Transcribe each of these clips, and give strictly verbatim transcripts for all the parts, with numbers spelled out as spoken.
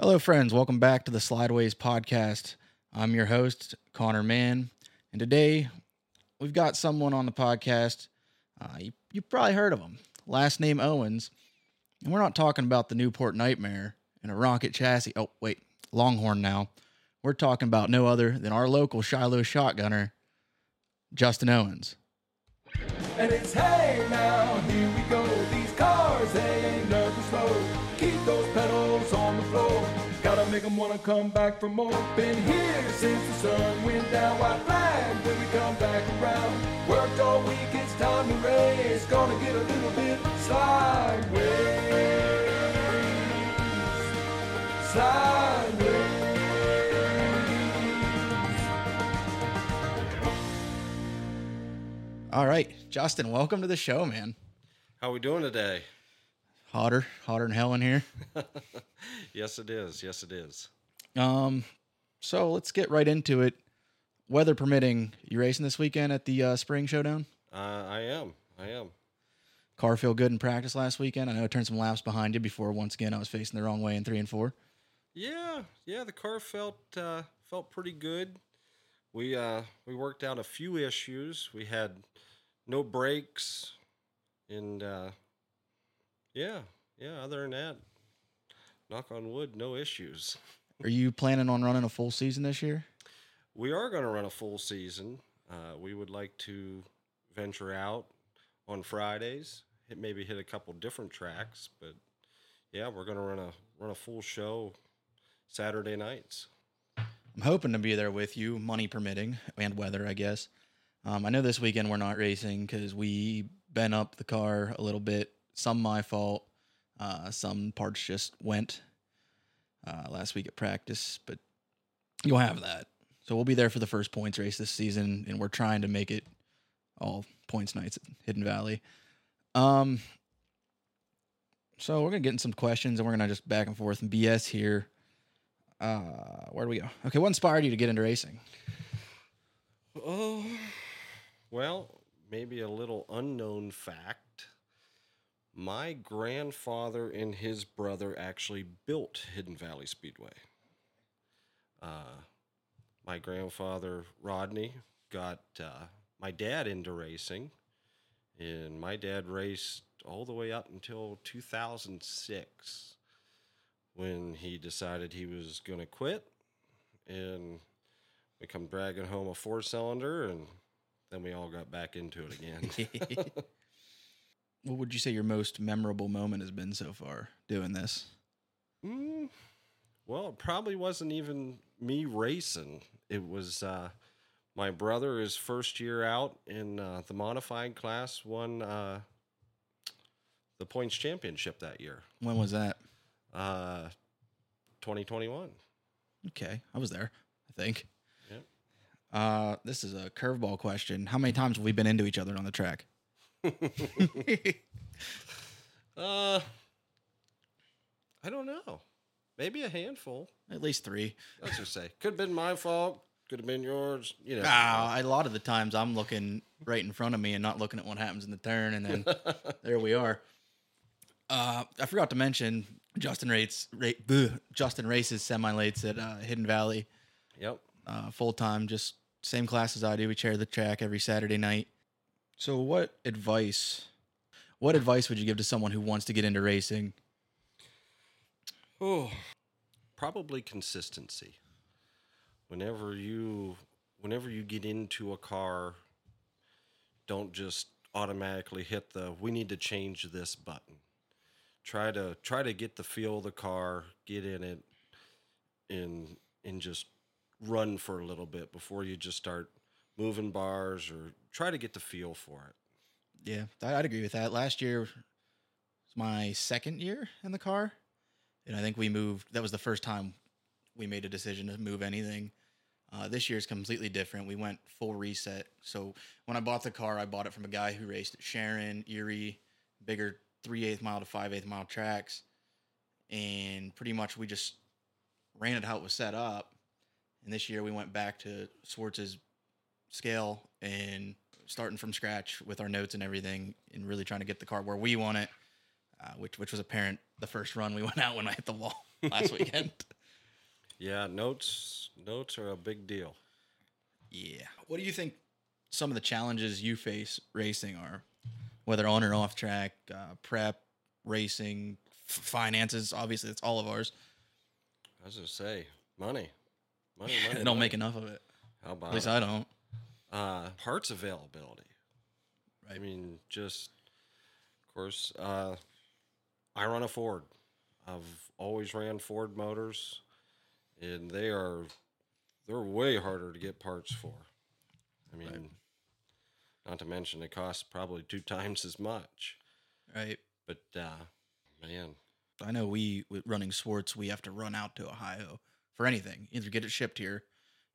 Hello, friends. Welcome back to the Slideways Podcast. I'm your host, Connor Mann, and today we've got someone on the podcast. Uh, you, you probably heard of him. Last name Owens. And we're not talking about the Newport Nightmare and a rocket chassis. Oh, wait, Longhorn now. We're talking about no other than our local Shiloh shotgunner, Justin Owens. And it's, hey, now, here we go. These cars, they ain't nothing slow. Keep those pedals on the floor. Gotta make them want to come back for more. Been here since the sun went down. White flag when we come back around. Worked all week, it's time to race. Gonna get a little bit sideways. Sideways. All right, Justin, welcome to the show, man. How are we doing today? Hotter, hotter than hell in here. Yes, it is. Yes, it is. Um, so let's get right into it. Weather permitting, you racing this weekend at the uh, Spring Showdown? Uh, I am. I am. Car feel good in practice last weekend. I know I turned some laps behind you before. Once again, I was facing the wrong way in three and four. Yeah, yeah. The car felt uh, felt pretty good. We uh, we worked out a few issues. We had no brakes, and uh, yeah, yeah. Other than that, knock on wood, no issues. Are you planning on running a full season this year? We are going to run a full season. Uh, we would like to venture out on Fridays. Hit maybe hit a couple different tracks, but yeah, we're going to run a run a full show Saturday nights. I'm hoping to be there with you, money permitting, and weather, I guess. Um, I know this weekend we're not racing because we bent up the car a little bit. Some my fault. Uh, some parts just went uh, last week at practice, but you'll have that. So we'll be there for the first points race this season, and we're trying to make it all points nights at Hidden Valley. Um, so we're going to get in some questions, and we're going to just back and forth and B S here. Uh, where do we go? Okay, what inspired you to get into racing? Oh, well, maybe a little unknown fact. My grandfather and his brother actually built Hidden Valley Speedway. Uh, my grandfather, Rodney, got uh, my dad into racing, and my dad raced all the way up until two thousand six. When he decided he was going to quit, and we come dragging home a four-cylinder, and then we all got back into it again. What would you say your most memorable moment has been so far doing this? Mm, well, it probably wasn't even me racing. It was uh, my brother, his first year out in uh, the modified class, won uh, the points championship that year. When was that? Uh, twenty twenty-one. Okay. I was there, I think. Yep. Uh, this is a curveball question. How many times have we been into each other on the track? uh, I don't know. Maybe a handful. At least three. Let's just say. Could have been my fault. Could have been yours. You know. Uh, a lot of the times I'm looking right in front of me and not looking at what happens in the turn, and then there we are. Uh, I forgot to mention Justin rates, rate, bleh, Justin races semi-lates at uh, Hidden Valley. Yep. Uh, full-time, just same class as I do. We chair the track every Saturday night. So what advice, what advice would you give to someone who wants to get into racing? Oh, probably consistency. Whenever you, whenever you get into a car, don't just automatically hit the, we need to change this button. Try to try to get the feel of the car, get in it, and and just run for a little bit before you just start moving bars, or try to get the feel for it. Yeah, I'd agree with that. Last year was my second year in the car, and I think we moved. That was the first time we made a decision to move anything. Uh, this year is completely different. We went full reset. So when I bought the car, I bought it from a guy who raced at Sharon, Erie, bigger three-eighth mile to five-eighth mile tracks, and pretty much we just ran it how it was set up. And this year we went back to Schwartz's scale and starting from scratch with our notes and everything, and really trying to get the car where we want it, uh, which which was apparent the first run we went out when I hit the wall. last weekend. Yeah, notes notes are a big deal. Yeah. What do you think some of the challenges you face racing are, whether on or off track, uh, prep, racing, f- finances? Obviously, it's all of ours. I was going to say, money. Money, money. They don't money. make enough of it. How about At least it? I don't. Uh, parts availability. Right. I mean, just, of course, uh, I run a Ford. I've always ran Ford motors, and they are they're way harder to get parts for. I mean, right. Not to mention it costs probably two times as much. Right. But, uh, man. I know we, with running Schwartz, we have to run out to Ohio for anything. Either get it shipped here,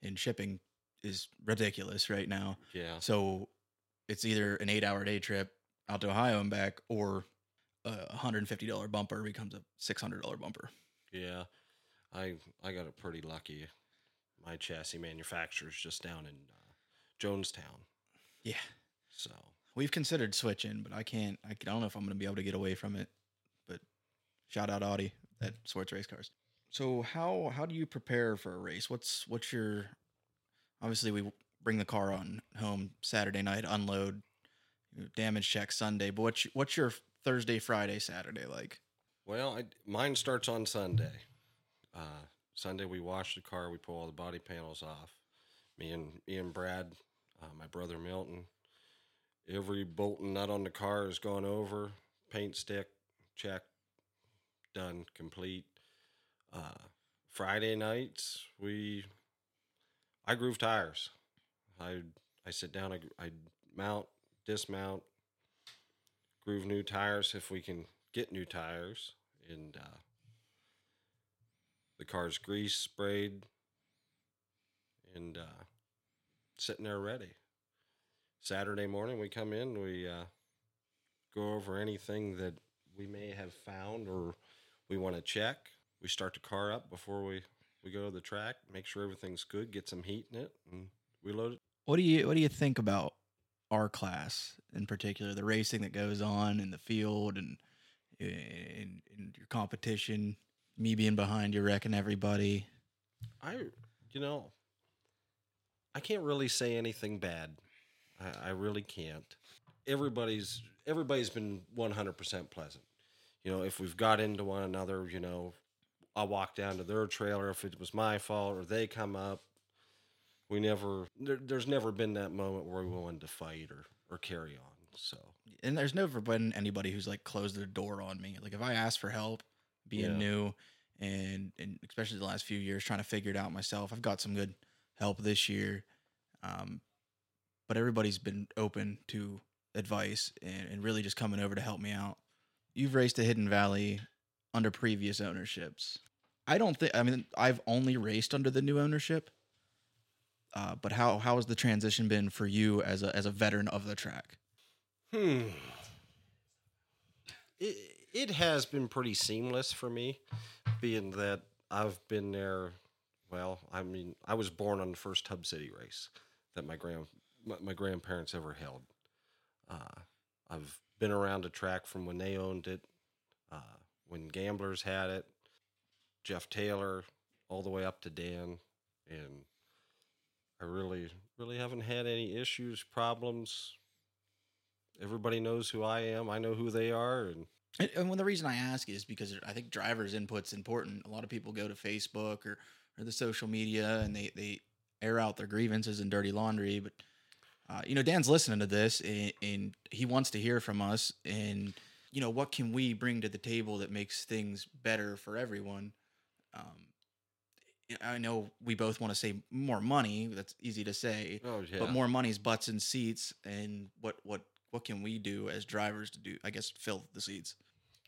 and shipping is ridiculous right now. Yeah. So it's either an eight-hour day trip out to Ohio and back, or a one hundred fifty dollars bumper becomes a six hundred dollars bumper. Yeah. I I got it pretty lucky. My chassis manufacturer's just down in uh, Jonestown. Yeah. So we've considered switching, but I can't. I don't know if I'm going to be able to get away from it. But shout out Audi at Schwartz Race Cars. So how how do you prepare for a race? What's what's your? Obviously, we bring the car on home Saturday night, unload, damage check Sunday. But what's what's your Thursday, Friday, Saturday like? Well, I, mine starts on Sunday. Uh, Sunday we wash the car, we pull all the body panels off. Me and me and Brad, uh, my brother Milton. Every bolt and nut on the car is gone over. Paint stick, check, done, complete. Uh, Friday nights we, I groove tires. I I sit down, I, I mount, dismount, groove new tires if we can get new tires, and uh, the car's grease sprayed, and uh, sitting there ready. Saturday morning we come in, we uh, go over anything that we may have found or we want to check. We start the car up before we, we go to the track, make sure everything's good, get some heat in it, and we load it. What do you what do you think about our class in particular, the racing that goes on in the field and in your competition, me being behind you wrecking everybody? I, you know, I can't really say anything bad. I, I really can't. Everybody's everybody's been one hundred percent pleasant. You know, if we've got into one another, you know, I walk down to their trailer if it was my fault, or they come up. We never, there, there's never been that moment where we wanted to fight or, or carry on. So, and there's never been anybody who's like closed their door on me. Like if I ask for help, being yeah. new, and and especially the last few years trying to figure it out myself, I've got some good help this year, um, but everybody's been open to advice and, and really just coming over to help me out. You've raced a Hidden Valley under previous ownerships. I don't think, I mean, I've only raced under the new ownership. Uh, but how, how has the transition been for you as a, as a veteran of the track? Hmm. It, it has been pretty seamless for me, being that I've been there. Well, I mean, I was born on the first Hub City race that my grand, my, my grandparents ever held. Uh, I've been around the track from when they owned it, uh, when Gamblers had it, Jeff Taylor, all the way up to Dan, and I really, really haven't had any issues, problems. Everybody knows who I am. I know who they are. And and, and when the reason I ask is because I think drivers' input's important. A lot of people go to Facebook or, or the social media, and they, they air out their grievances and dirty laundry. But, uh, you know, Dan's listening to this, and, and he wants to hear from us. And, you know, what can we bring to the table that makes things better for everyone? Um I know we both want to say more money. That's easy to say. Oh, yeah. But more money is butts and seats. And what, what, what can we do as drivers to do, I guess, fill the seats?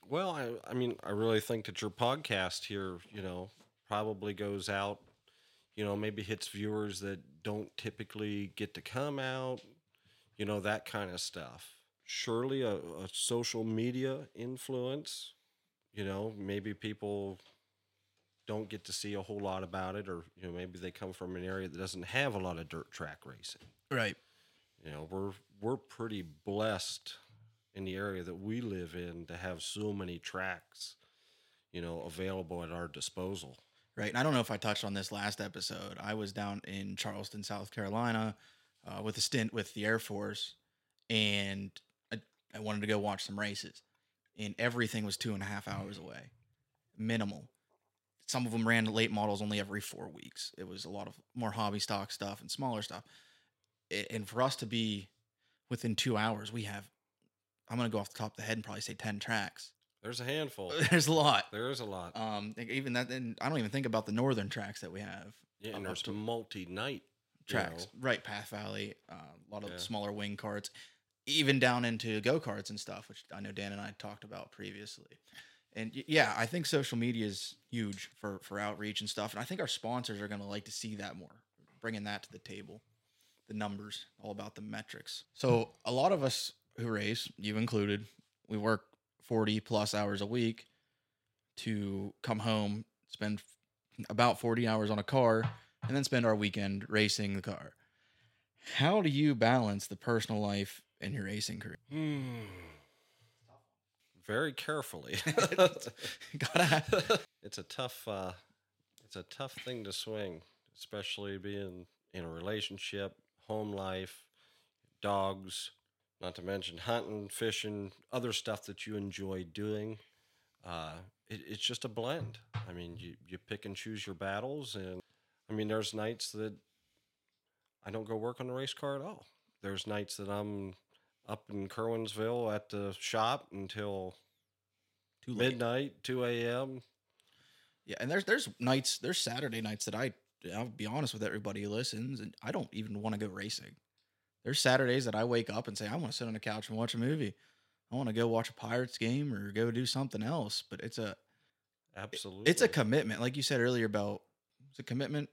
Well, I, I mean, I really think that your podcast here, you know, probably goes out, you know, maybe hits viewers that don't typically get to come out, you know, that kind of stuff. Surely a, a social media influence, you know, maybe people don't get to see a whole lot about it, or you know, maybe they come from an area that doesn't have a lot of dirt track racing. Right. You know, we're we're pretty blessed in the area that we live in to have so many tracks. you know, available at our disposal. Right. And I don't know if I touched on this last episode. I was down in Charleston, South Carolina, uh, with a stint with the Air Force, and I, I wanted to go watch some races, and everything was two and a half hours away, minimal. Some of them ran late models only every four weeks. It was a lot of more hobby stock stuff and smaller stuff. And for us to be within two hours, we have, I'm going to go off the top of the head and probably say ten tracks. There's a handful. There's a lot. There is a lot. Um, even that, and I don't even think about the northern tracks that we have. Yeah, and there's multi-night tracks. You know. Right, Path Valley, uh, a lot of yeah. smaller wing carts, even down into go-karts and stuff, which I know Dan and I talked about previously. And yeah, I think social media is huge for, for outreach and stuff. And I think our sponsors are going to like to see that more, bringing that to the table, the numbers, all about the metrics. So a lot of us who race, you included, we work forty plus hours a week to come home, spend about forty hours on a car, and then spend our weekend racing the car. How do you balance the personal life and your racing career? Hmm. Very carefully. It's a tough, uh, it's a tough thing to swing, especially being in a relationship, home life, dogs, not to mention hunting, fishing, other stuff that you enjoy doing. Uh, it, it's just a blend. I mean, you, you pick and choose your battles. And I mean, there's nights that I don't go work on the race car at all. There's nights that I'm up in Kerwinsville at the shop until midnight, two a.m. Yeah, and there's there's nights, there's Saturday nights that I, I'll be honest with everybody who listens, and I don't even want to go racing. There's Saturdays that I wake up and say, I want to sit on the couch and watch a movie. I want to go watch a Pirates game or go do something else. But it's a absolutely, it's a commitment, like you said earlier about it's a commitment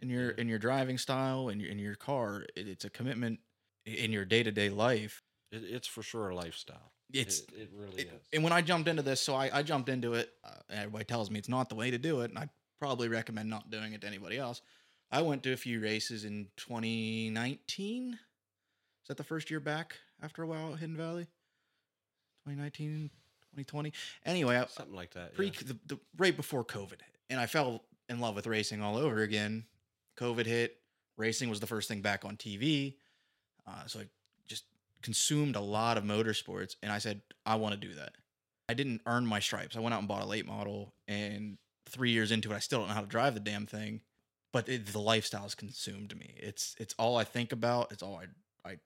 in your yeah. in your driving style and in your, in your car. It, it's a commitment in your day to day life. It, it's for sure a lifestyle. It's, it, it really it, is. And when I jumped into this, so I, I jumped into it, uh, everybody tells me it's not the way to do it, and I probably recommend not doing it to anybody else. I went to a few races in twenty nineteen. Is that the first year back after a while at Hidden Valley? twenty nineteen, twenty twenty. Anyway, something I, like that. Pre, yeah. the, the, right before COVID hit, and I fell in love with racing all over again. COVID hit. Racing was the first thing back on T V. Uh, so I consumed a lot of motorsports, and I said, I want to do that. I didn't earn my stripes. I went out and bought a late model, and three years into it, I still don't know how to drive the damn thing, but it, the lifestyle's consumed me. It's it's all I think about. It's all I I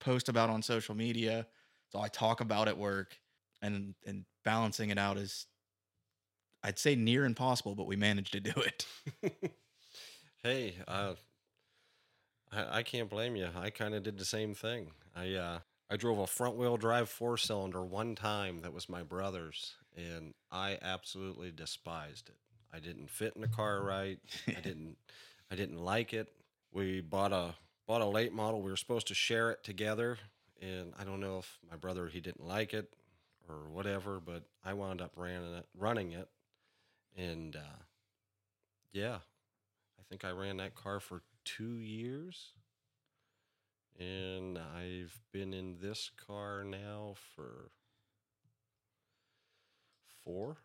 post about on social media. It's all I talk about at work, and and balancing it out is, I'd say, near impossible, but we managed to do it. Hey, uh, I, I can't blame you. I kind of did the same thing. I uh, I drove a front-wheel drive four-cylinder one time that was my brother's, and I absolutely despised it. I didn't fit in the car right. I didn't I didn't like it. We bought a bought a late model. We were supposed to share it together, and I don't know if my brother, he didn't like it or whatever, but I wound up running it, running it, and uh, yeah, I think I ran that car for two years. And I've been in this car now for four,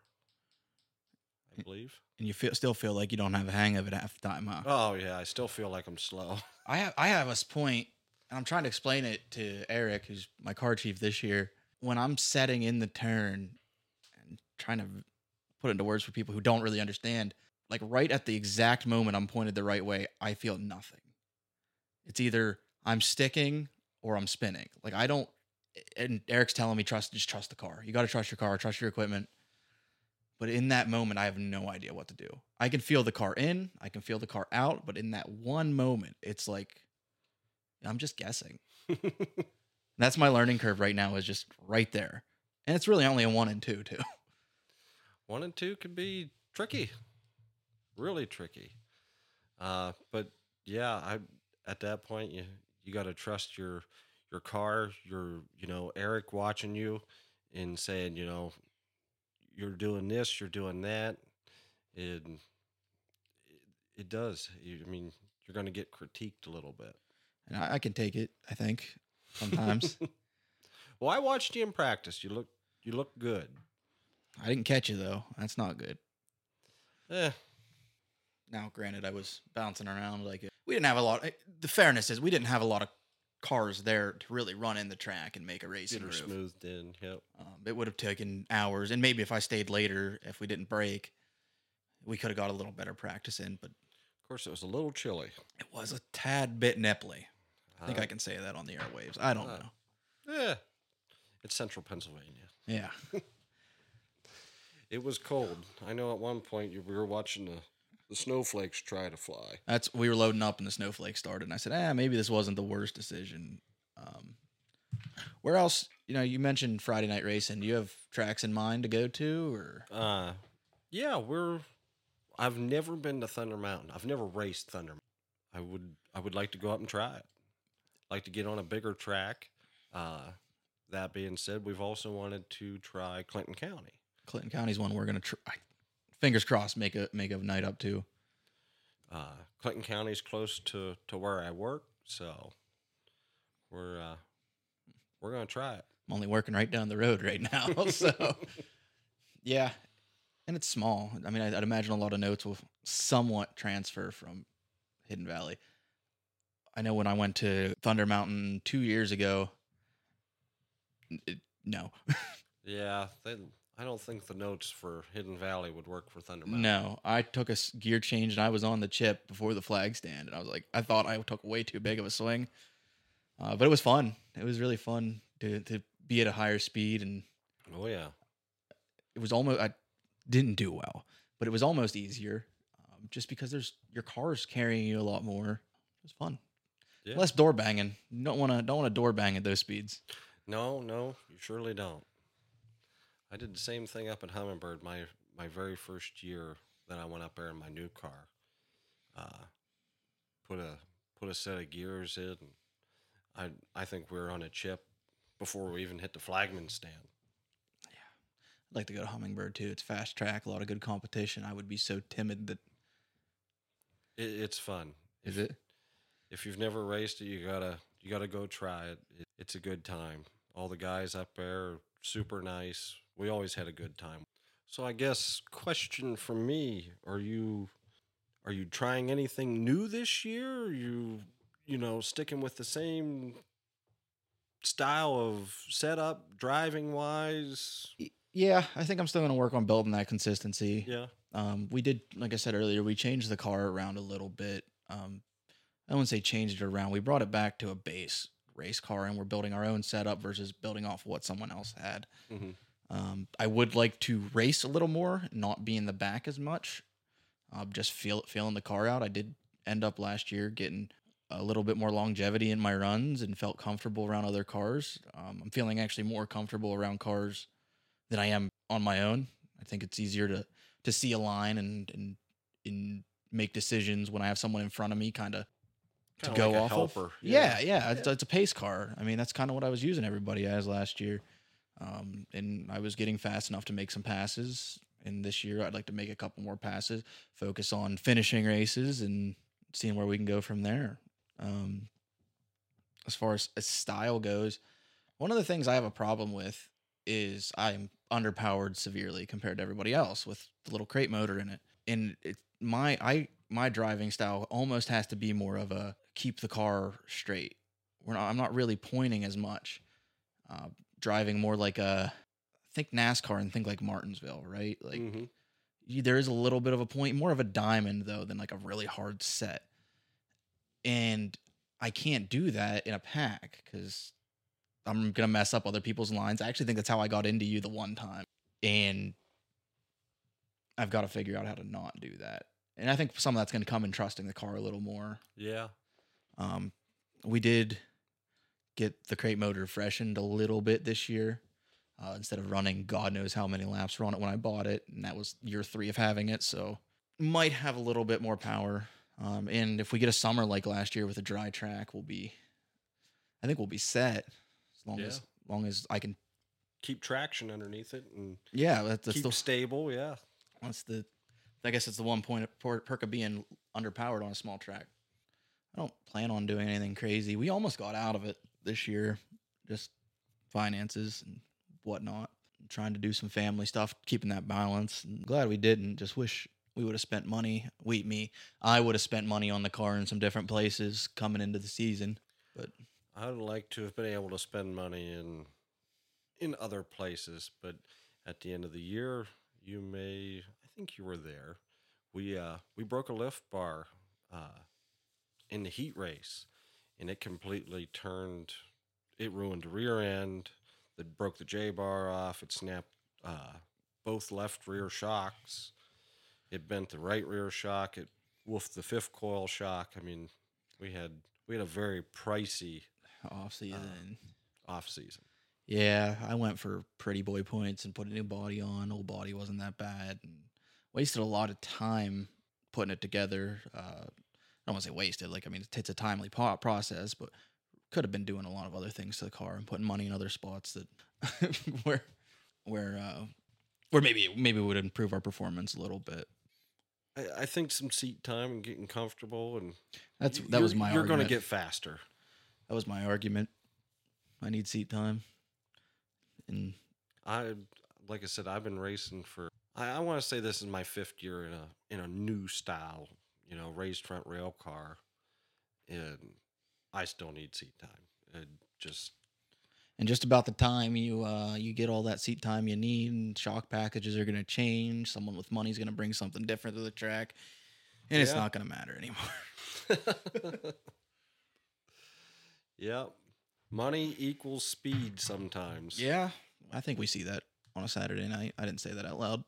I believe. And you feel, still feel like you don't have a hang of it half the time, huh? Oh, yeah. I still feel like I'm slow. I have, I have a point, and I'm trying to explain it to Eric, who's my car chief this year. When I'm setting in the turn and trying to put it into words for people who don't really understand, like right at the exact moment I'm pointed the right way, I feel nothing. It's either I'm sticking or I'm spinning. Like I don't, and Eric's telling me, trust, just trust the car. You got to trust your car, trust your equipment. But in that moment, I have no idea what to do. I can feel the car in, I can feel the car out, but in that one moment, it's like, I'm just guessing. That's my learning curve right now, is just right there. And it's really only a one and two, too. One and two can be tricky, really tricky. Uh, but yeah, I, at that point, you, You got to trust your your car, your, you know, Eric watching you and saying, you know, you're doing this, you're doing that. And it, it does. You, I mean, you're going to get critiqued a little bit. And I, I can take it, I think, sometimes. Well, I watched you in practice. You look you look good. I didn't catch you, though. That's not good. Yeah. Now, granted, I was bouncing around like it. We didn't have a lot. Of, the fairness is we didn't have a lot of cars there to really run in the track and make a racing groove. Smoothed in, yep. Um, it would have taken hours, and maybe if I stayed later, if we didn't break, we could have got a little better practice in. But of course, it was a little chilly. It was a tad bit nipply. I uh, think I can say that on the airwaves. I don't uh, know. Yeah, it's central Pennsylvania. Yeah. It was cold. I know at one point you, we were watching the, the snowflakes try to fly. That's we were loading up and the snowflakes started. And I said, ah, maybe this wasn't the worst decision. Um, where else? You know, you mentioned Friday night racing. Do you have tracks in mind to go to, or? Uh, yeah, we're. I've never been to Thunder Mountain. I've never raced Thunder Mountain. I would. I would like to go up and try it. Like to get on a bigger track. Uh, that being said, we've also wanted to try Clinton County. Clinton County's one we're gonna try. Fingers crossed, make a make a night up to. Uh, Clinton County's close to, to where I work, so we're uh, we're gonna try it. I'm only working right down the road right now, so yeah. And it's small. I mean, I, I'd imagine a lot of notes will somewhat transfer from Hidden Valley. I know when I went to Thunder Mountain two years ago. It, no. yeah. They, I don't think the notes for Hidden Valley would work for Thunder Mountain. No, I took a gear change and I was on the chip before the flag stand. And I was like, I thought I took way too big of a swing. Uh, but it was fun. It was really fun to, to be at a higher speed. And oh, yeah. It was almost, I didn't do well, but it was almost easier um, just because there's your car's carrying you a lot more. It was fun. Yeah. Less door banging. Don't want to, don't want to door bang at those speeds. No, no, you surely don't. I did the same thing up at Hummingbird my, my very first year that I went up there in my new car. Uh, put a put a set of gears in. And I I think we were on a chip before we even hit the flagman stand. Yeah, I'd like to go to Hummingbird too. It's fast track, a lot of good competition. I would be so timid that it, it's fun. Is if, it? If you've never raced it, you gotta you gotta go try it. it. It's a good time. All the guys up there are super nice. We always had a good time. So I guess question for me, are you are you trying anything new this year? Are you, you know, sticking with the same style of setup, driving-wise? Yeah, I think I'm still going to work on building that consistency. Yeah. Um, we did, like I said earlier, we changed the car around a little bit. Um, I wouldn't say changed it around. We brought it back to a base race car, and we're building our own setup versus building off what someone else had. Mm-hmm. Um, I would like to race a little more, not be in the back as much. Uh, just feel feeling the car out. I did end up last year getting a little bit more longevity in my runs and felt comfortable around other cars. Um, I'm feeling actually more comfortable around cars than I am on my own. I think it's easier to, to see a line and, and and make decisions when I have someone in front of me kind of to go like off helper. Of. Yeah, yeah. yeah. It's, it's a pace car. I mean, that's kind of what I was using everybody as last year. Um, and I was getting fast enough to make some passes. And this year, I'd like to make a couple more passes, focus on finishing races and seeing where we can go from there. Um, as far as, as style goes, one of the things I have a problem with is I'm underpowered severely compared to everybody else with the little crate motor in it. And it, my I my driving style almost has to be more of a keep the car straight. We're not, I'm not really pointing as much. Uh, driving more like a, I think NASCAR and think like Martinsville, right? Like mm-hmm. you, there is a little bit of a point, more of a diamond though, than like a really hard set. And I can't do that in a pack because I'm going to mess up other people's lines. I actually think that's how I got into you the one time. And I've got to figure out how to not do that. And I think some of that's going to come in trusting the car a little more. Yeah. Um, we did get the crate motor freshened a little bit this year. Uh, instead of running God knows how many laps were on it when I bought it. And that was year three of having it. So might have a little bit more power. Um, and if we get a summer like last year with a dry track, we'll be, I think we'll be set as long yeah. as, long as I can keep traction underneath it and yeah, that's, that's keep the, stable. Yeah. That's the, I guess it's the one point per, perk of being underpowered on a small track. I don't plan on doing anything crazy. We almost got out of it this year, just finances and whatnot. trying to do some family stuff, keeping that balance. I'm glad we didn't. Just wish we would have spent money. We, me, I would have spent money on the car in some different places coming into the season. But I would like to have been able to spend money in in other places. But at the end of the year, you may, I think you were there. We uh we broke a lift bar uh, in the heat race, and it completely turned. It ruined the rear end. It broke the J bar off. It snapped uh, both left rear shocks. It bent the right rear shock. It woofed the fifth coil shock. I mean, we had we had a very pricey off season. Uh, off season. Yeah, I went for pretty boy points and put a new body on. Old body wasn't that bad. And wasted a lot of time putting it together. Uh, I don't want to say wasted. Like I mean, it's a timely po- process, but could have been doing a lot of other things to the car and putting money in other spots that where where uh, where maybe maybe it would improve our performance a little bit. I, I think some seat time and getting comfortable, and that's that was my. You're going to get faster. That was my argument. I need seat time, and I like I said, I've been racing for. I, I want to say this is my fifth year in a in a new style, you know, raised front rail car, and I still need seat time. It just and just about the time you uh, you get all that seat time you need, and shock packages are going to change. Someone with money is going to bring something different to the track, and yeah. It's not going to matter anymore. Yeah, money equals speed sometimes. Yeah, I think we see that on a Saturday night. I didn't say that out loud.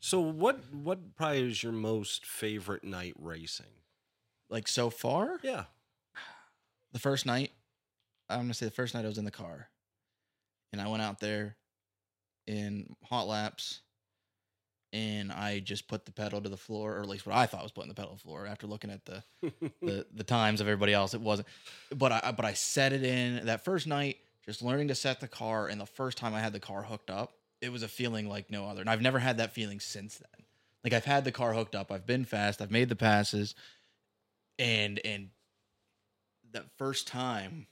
So what what probably is your most favorite night racing? Like so far? Yeah. The first night, I'm going to say the first night I was in the car, and I went out there in hot laps, and I just put the pedal to the floor, or at least what I thought was putting the pedal to the floor after looking at the the, the times of everybody else. It wasn't, but I but I set it in that first night, just learning to set the car, and the first time I had the car hooked up, it was a feeling like no other, and I've never had that feeling since then. Like I've had the car hooked up, I've been fast, I've made the passes, and and. That first time,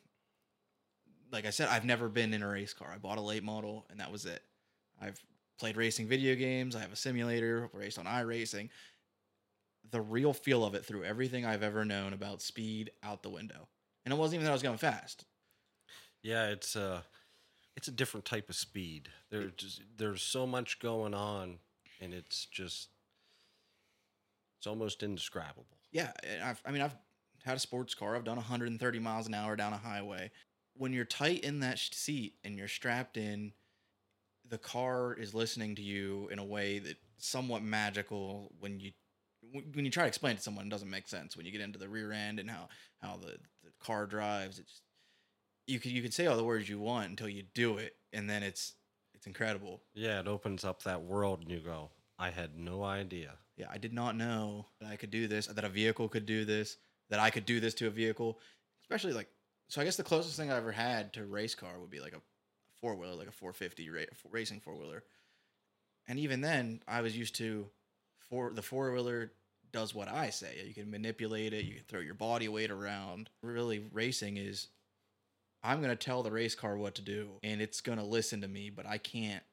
like I said, I've never been in a race car. I bought a late model, and that was it. I've played racing video games. I have a simulator, raced on iRacing. The real feel of it through everything I've ever known about speed out the window. And it wasn't even that I was going fast. Yeah, it's a, it's a different type of speed. There's just, there's so much going on, and it's just it's almost indescribable. Yeah, and I've, I mean, I've had a sports car. I've done one hundred thirty miles an hour down a highway. When you're tight in that seat and you're strapped in, the car is listening to you in a way that's somewhat magical. When you when you try to explain it to someone, it doesn't make sense. When you get into the rear end and how, how the, the car drives, it's, you can you can say all the words you want until you do it, and then it's it's incredible. Yeah, it opens up that world, and you go, I had no idea. Yeah, I did not know that I could do this, that a vehicle could do this. That I could do this to a vehicle, especially like, so I guess the closest thing I ever had to race car would be like a four wheeler, like a four fifty ra- racing four wheeler. And even then I was used to four, the four wheeler does what I say. You can manipulate it. You can throw your body weight around. Really racing is I'm going to tell the race car what to do, and it's going to listen to me, but I can't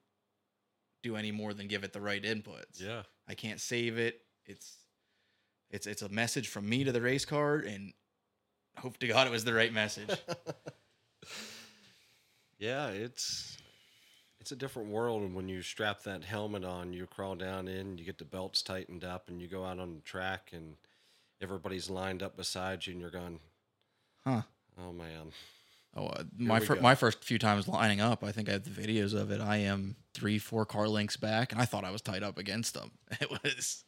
do any more than give it the right inputs. Yeah. I can't save it. It's, It's it's a message from me to the race car, and hope to God it was the right message. Yeah, it's it's a different world. And when you strap that helmet on, you crawl down in, you get the belts tightened up, and you go out on the track, and everybody's lined up beside you, and you're going, huh? Oh man! Oh, uh, my fir- my first few times lining up, I think I have the videos of it. I am three, four car lengths back, and I thought I was tied up against them. It was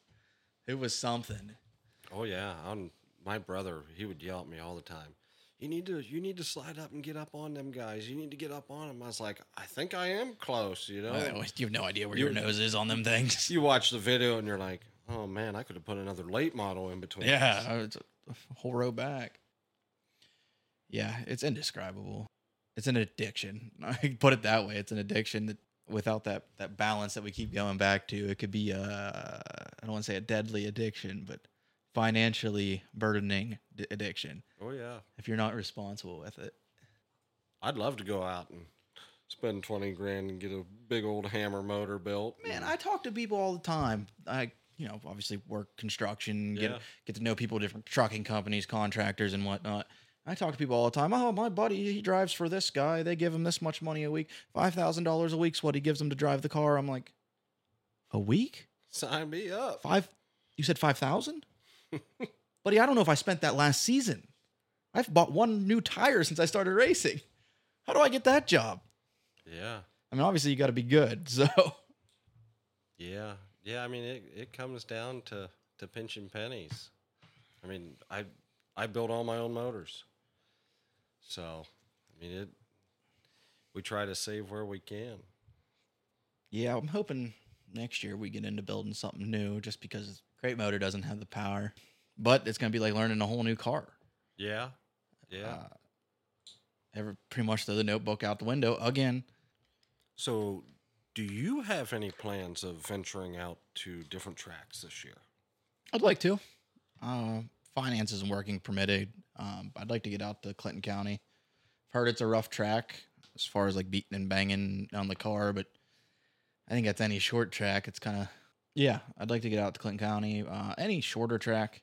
it was something. Oh yeah, I'm, my brother, he would yell at me all the time. You need to, you need to slide up and get up on them guys. You need to get up on them. I was like, I think I am close, you know. Well, you have no idea where you, your nose is on them things. You watch the video and you're like, oh man, I could have put another late model in between. Yeah, it's a whole row back. Yeah, it's indescribable. It's an addiction. I can put it that way. It's an addiction that without that that balance that we keep going back to, it could be a, I don't want to say a deadly addiction, but financially burdening d- addiction. Oh yeah. If you're not responsible with it. I'd love to go out and spend twenty grand and get a big old hammer motor built. Man, I talk to people all the time. I, you know, obviously work construction, get, yeah. get to know people, different trucking companies, contractors and whatnot. I talk to people all the time. Oh, my buddy, he drives for this guy. They give him this much money a week. five thousand dollars a week's what he gives him to drive the car. I'm like, a week? Sign me up. Five? You said five thousand? Buddy, I don't know if I spent that last season. I've bought one new tire since I started racing. How do I get that job? Yeah. I mean, obviously, you got to be good, so. Yeah. Yeah, I mean, it, it comes down to, to pinching pennies. I mean, I I built all my own motors. So, I mean, it. we try to save where we can. Yeah, I'm hoping next year we get into building something new just because Crate Motor doesn't have the power. But it's going to be like learning a whole new car. Yeah, yeah. Uh, every, pretty much throw the notebook out the window again. So do you have any plans of venturing out to different tracks this year? I'd like to. Uh, finance isn't working permitted. Um, I'd like to get out to Clinton County. I've heard it's a rough track as far as like beating and banging on the car, but I think that's any short track. It's kind of, yeah, I'd like to get out to Clinton County. Uh, any shorter track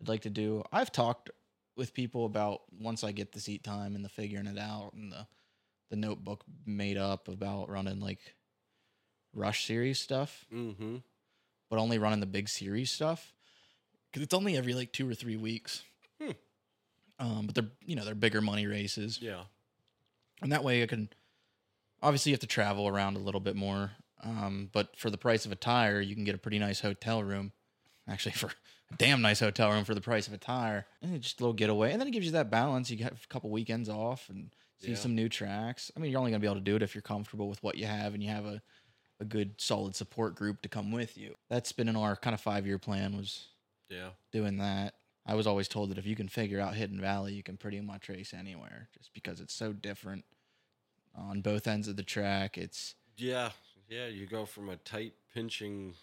I'd like to do. I've talked with people about once I get the seat time and the figuring it out and the, the notebook made up about running like rush series stuff, mm-hmm. but only running the big series stuff. Cause it's only every like two or three weeks. Hmm. Um, but they're, you know, they're bigger money races. Yeah. And that way I can obviously you have to travel around a little bit more. Um, but for the price of a tire, you can get a pretty nice hotel room. Actually, for a damn nice hotel room for the price of a tire. And just a little getaway. And then it gives you that balance. You got a couple weekends off and see yeah. some new tracks. I mean, you're only going to be able to do it if you're comfortable with what you have and you have a, a good, solid support group to come with you. That's been in our kind of five-year plan was yeah. doing that. I was always told that if you can figure out Hidden Valley, you can pretty much race anywhere just because it's so different on both ends of the track. It's Yeah, yeah. You go from a tight, pinching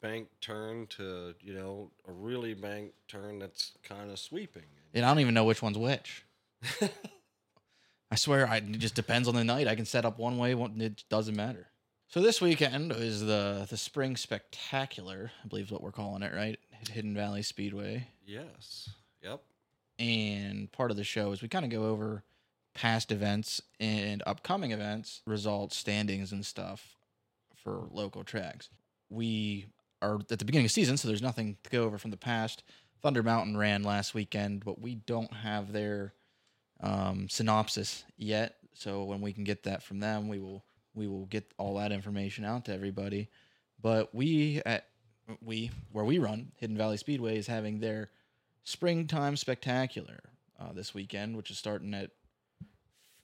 bank turn to, you know, a really bank turn that's kind of sweeping. And I don't even know which one's which. I swear, I, it just depends on the night. I can set up one way, one, it doesn't matter. So this weekend is the, the Spring Spectacular, I believe is what we're calling it, right? Hidden Valley Speedway. Yes. Yep. And part of the show is we kind of go over past events and upcoming events, results, standings, and stuff for local tracks. We are at the beginning of season, so there's nothing to go over from the past. Thunder Mountain ran last weekend, but we don't have their um, synopsis yet. So when we can get that from them, we will we will get all that information out to everybody. But we at we where we run Hidden Valley Speedway is having their Springtime Spectacular uh, this weekend, which is starting at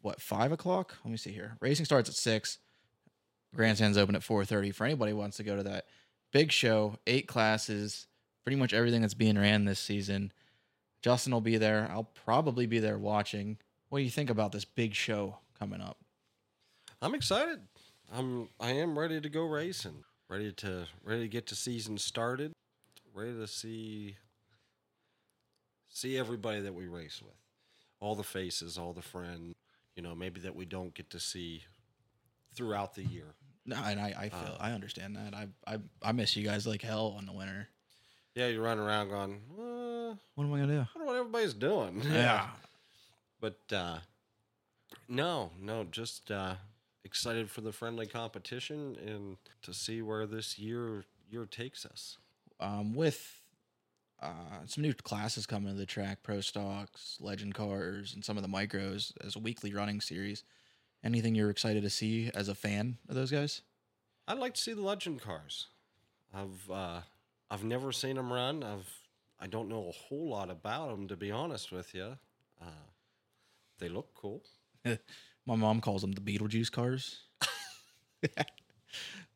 what five o'clock? Let me see here. Racing starts at six. Grandstand's open at four thirty for anybody who wants to go to that. Big show, eight classes, pretty much everything that's being ran this season. Justin will be there. I'll probably be there watching. What do you think about this big show coming up? I'm excited. I'm I am ready to go racing. Ready to ready to get the season started. Ready to see see everybody that we race with. All the faces, all the friends, you know, maybe that we don't get to see throughout the year. No, and I, I feel uh, I understand that. I, I I miss you guys like hell in the winter. Yeah, you're running around going, uh, what am I gonna do? I don't know what everybody's doing. Yeah. But uh, no, no, just uh, excited for the friendly competition and to see where this year year takes us. Um, with uh, some new classes coming to the track, pro stocks, legend cars, and some of the micros as a weekly running series. Anything you're excited to see as a fan of those guys? I'd like to see the legend cars. I've uh, I've never seen them run. I've I don't know a whole lot about them, to be honest with you. Uh, they look cool. My mom calls them the Beetlejuice cars.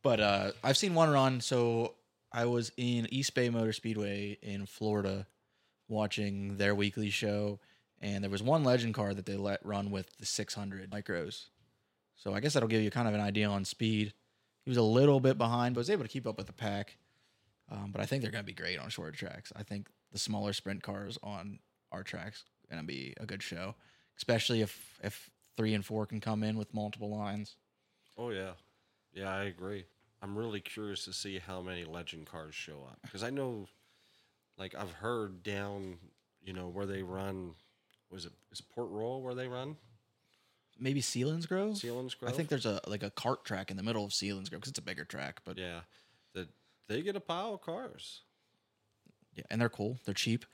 But uh, I've seen one run. So I was in East Bay Motor Speedway in Florida watching their weekly show, and there was one legend car that they let run with the six hundred micros. So I guess that'll give you kind of an idea on speed. He was a little bit behind, but was able to keep up with the pack. Um, but I think they're going to be great on short tracks. I think the smaller sprint cars on our tracks are going to be a good show, especially if if three and four can come in with multiple lines. Oh, yeah. Yeah, I agree. I'm really curious to see how many legend cars show up. Because I know, like, I've heard down, you know, where they run, was it, is it Port Royal where they run? Maybe Sealand's Grove? Sealand's Grove. I think there's a like a kart track in the middle of Sealand's Grove because it's a bigger track. But yeah, the, they get a pile of cars. Yeah, and they're cool. They're cheap.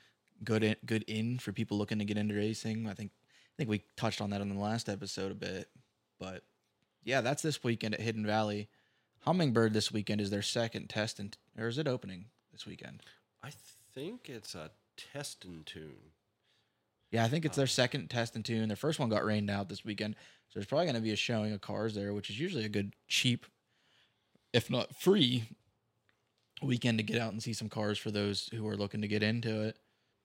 Good in, good in for people looking to get into racing. I think I think we touched on that in the last episode a bit. But yeah, that's this weekend at Hidden Valley. Hummingbird this weekend is their second test, and or is it opening this weekend? I think it's a test and tune. Yeah, I think it's their second test and tune. Their first one got rained out this weekend, so there's probably going to be a showing of cars there, which is usually a good cheap, if not free, weekend to get out and see some cars for those who are looking to get into it.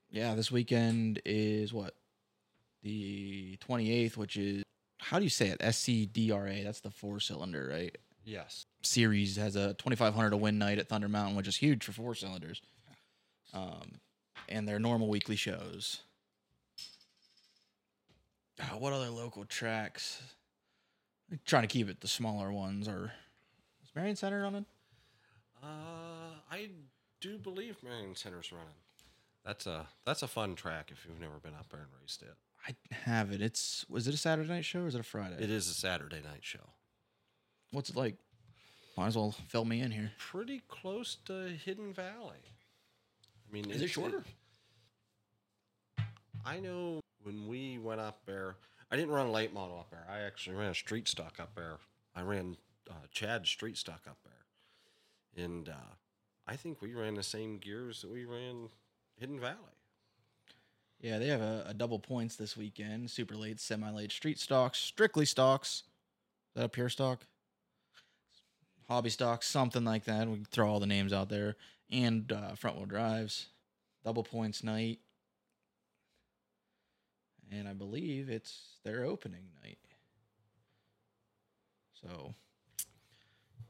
Yeah, this weekend is what? The twenty-eighth, which is, how do you say it? S C D R A, that's the four-cylinder, right? Yes. Series has a twenty-five hundred dollars to win night at Thunder Mountain, which is huge for four cylinders. Um, and their normal weekly shows. Oh, what other local tracks? I'm trying to keep it the smaller ones. Or is Marion Center running? Uh, I do believe Marion Center's running. That's a that's a fun track if you've never been up there and raced it. I have it. It's was it a Saturday night show or is it a Friday? It is a Saturday night show. What's it like? Might as well fill me in here. Pretty close to Hidden Valley. I mean, is it shorter? It, I know when we went up there, I didn't run a late model up there. I actually ran a street stock up there. I ran uh, Chad's street stock up there, and uh, I think we ran the same gears that we ran Hidden Valley. Yeah, they have a, a double points this weekend. Super late, semi-late, street stocks, strictly stocks. Is that a pure stock? Hobby stocks, something like that. We can throw all the names out there. And uh, front-wheel drives. Double points night. And I believe it's their opening night. So,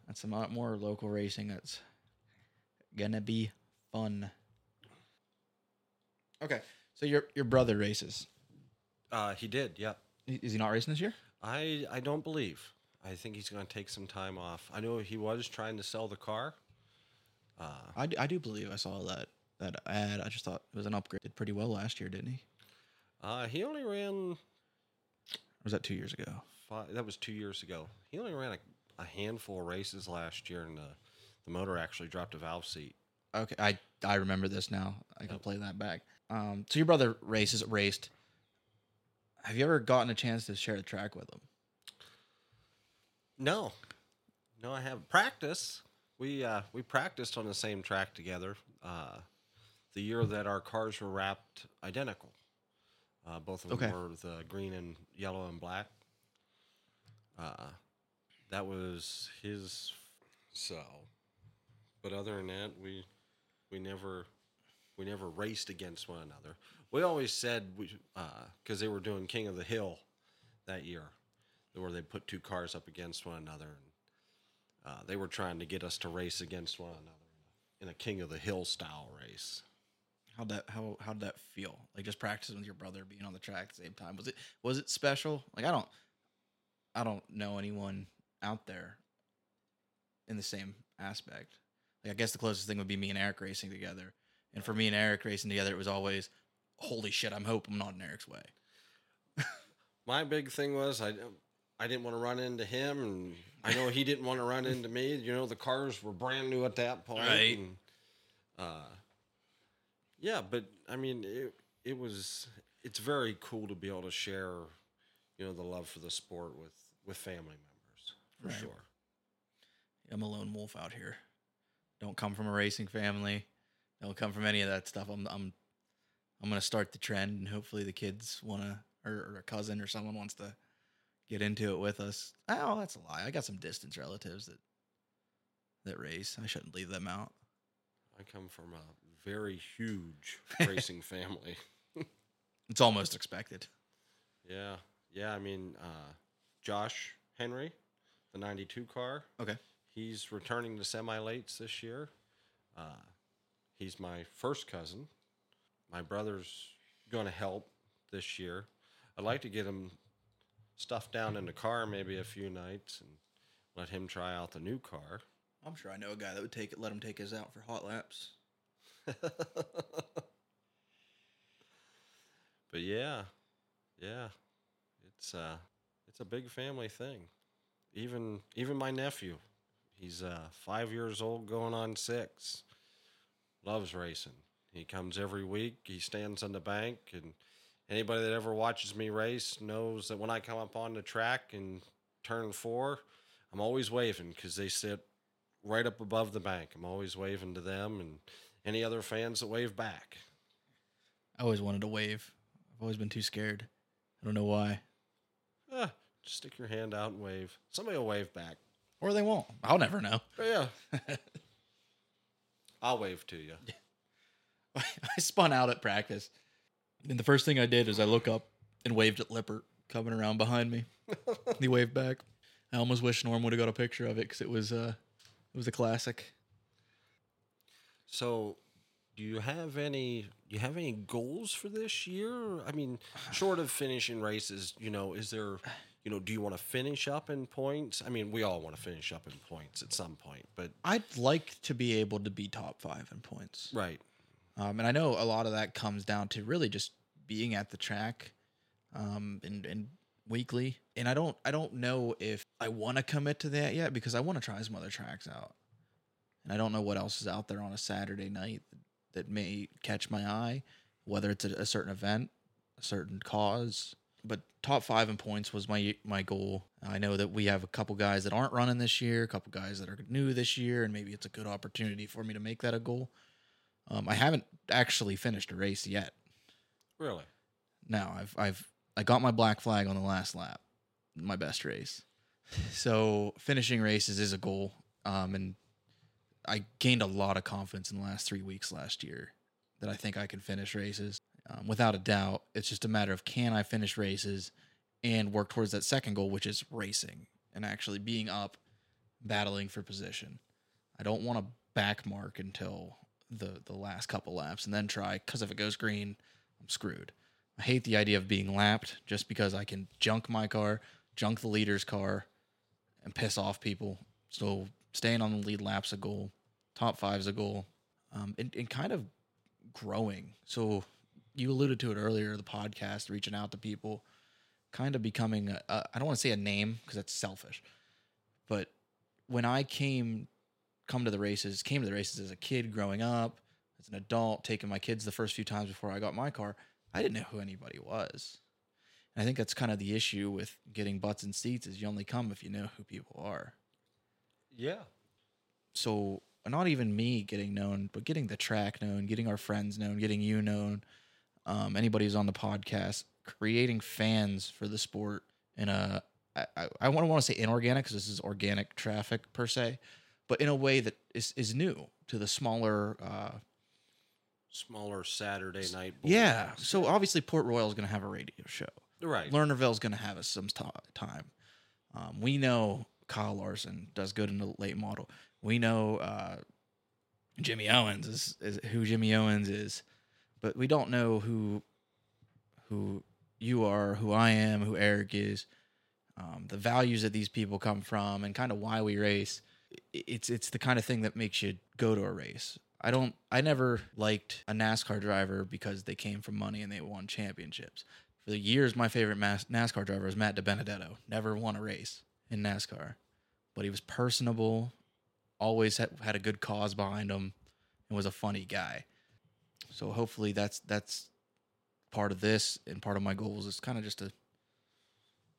that's a lot more local racing that's going to be fun. Okay, so your your brother races. Uh, he did, yeah. Is he not racing this year? I, I don't believe. I think he's going to take some time off. I know he was trying to sell the car. Uh, I, do, I do believe I saw that that ad. I just thought it was an upgrade. Did pretty well last year, didn't he? Uh, he only ran... Was that two years ago? Five, that was two years ago. He only ran a, a handful of races last year, and the, the motor actually dropped a valve seat. Okay, I, I remember this now. I can yep. play that back. Um, so your brother races raced. Have you ever gotten a chance to share the track with him? No. No, I haven't. Practice. We uh, we practiced on the same track together uh, the year that our cars were wrapped identical. Uh, both of them okay. were the green and yellow and black. Uh, that was his. So, but other than that, we we never we never raced against one another. We always said we because uh, they were doing King of the Hill that year, where they put two cars up against one another. And, uh, they were trying to get us to race against one another in a King of the Hill style race. How'd that, how, how'd that feel? Like just practicing with your brother being on the track at the same time. Was it, was it special? Like, I don't, I don't know anyone out there in the same aspect. Like, I guess the closest thing would be me and Eric racing together. And for me and Eric racing together, it was always, holy shit, I'm hope I'm not in Eric's way. My big thing was I I didn't want to run into him, and I know he didn't want to run into me. You know, the cars were brand new at that point. Right. And, uh, yeah, but, I mean, it it was, it's very cool to be able to share, you know, the love for the sport with, with family members, for right. sure. I'm a lone wolf out here. Don't come from a racing family. Don't come from any of that stuff. I'm I'm I'm going to start the trend, and hopefully the kids want to, or, or a cousin or someone wants to get into it with us. Oh, that's a lie. I got some distant relatives that that race. I shouldn't leave them out. I come from a very huge racing family. It's almost expected. Yeah. Yeah, I mean, uh, Josh Henry, the ninety-two car. Okay. He's returning to semi-lates this year. Uh, he's my first cousin. My brother's going to help this year. I'd like to get him stuff down in the car maybe a few nights and let him try out the new car. I'm sure I know a guy that would take it, let him take his out for hot laps. But yeah, yeah, it's uh, it's a big family thing. Even even my nephew, he's uh, five years old, going on six. Loves racing. He comes every week. He stands on the bank, and anybody that ever watches me race knows that when I come up on the track in turn four, I'm always waving because they sit right up above the bank. I'm always waving to them and any other fans that wave back. I always wanted to wave. I've always been too scared. I don't know why. Ah, just stick your hand out and wave. Somebody will wave back. Or they won't. I'll never know. Yeah. I'll wave to you. Yeah. I spun out at practice. And the first thing I did is I look up and waved at Lippert coming around behind me. He waved back. I almost wish Norm would have got a picture of it because it was uh, it was a classic. So, do you have any you have any goals for this year? I mean, short of finishing races, you know, is there, you know, do you want to finish up in points? I mean, we all want to finish up in points at some point, but I'd like to be able to be top five in points. Right. Um, and I know a lot of that comes down to really just being at the track, um, and, and weekly. And I don't, I don't know if I want to commit to that yet because I want to try some other tracks out. And I don't know what else is out there on a Saturday night that may catch my eye, whether it's a, a certain event, a certain cause. But top five in points was my my goal. I know that we have a couple guys that aren't running this year, a couple guys that are new this year, and maybe it's a good opportunity for me to make that a goal. Um, I haven't actually finished a race yet. Really? No, I've I've I got my black flag on the last lap, my best race. So finishing races is a goal, um, and I gained a lot of confidence in the last three weeks last year that I think I can finish races um, without a doubt. It's just a matter of can I finish races and work towards that second goal, which is racing and actually being up, battling for position. I don't want to back mark until the the last couple laps and then try, because if it goes green, I'm screwed. I hate the idea of being lapped just because I can junk my car, junk the leader's car, and piss off people. So staying on the lead lap's a goal. Top five's a goal. Um, and, and kind of growing. So you alluded to it earlier, the podcast, reaching out to people, kind of becoming, a, a, I don't want to say a name because that's selfish, but when I came come to the races, came to the races as a kid growing up, as an adult, taking my kids the first few times before I got my car, I didn't know who anybody was. And I think that's kind of the issue with getting butts in seats is you only come if you know who people are. Yeah. So not even me getting known, but getting the track known, getting our friends known, getting you known, um, anybody who's on the podcast, creating fans for the sport in a, I, I, I want to want to say inorganic because this is organic traffic per se, but in a way that is, is new to the smaller... Uh, smaller Saturday night boys. Yeah, so obviously Port Royal is going to have a radio show. Right. Lernerville is going to have us some t- time. Um, we know Kyle Larson does good in the late model. We know uh, Jimmy Owens is, is who Jimmy Owens is, but we don't know who who you are, who I am, who Eric is, um, the values that these people come from, and kind of why we race. It's it's the kind of thing that makes you go to a race. I don't. I never liked a NASCAR driver because they came from money and they won championships. For the years, my favorite NASCAR driver was Matt DeBenedetto. Never won a race in NASCAR, but he was personable. Always had, had a good cause behind him, and was a funny guy. So hopefully, that's that's part of this and part of my goals is kind of just to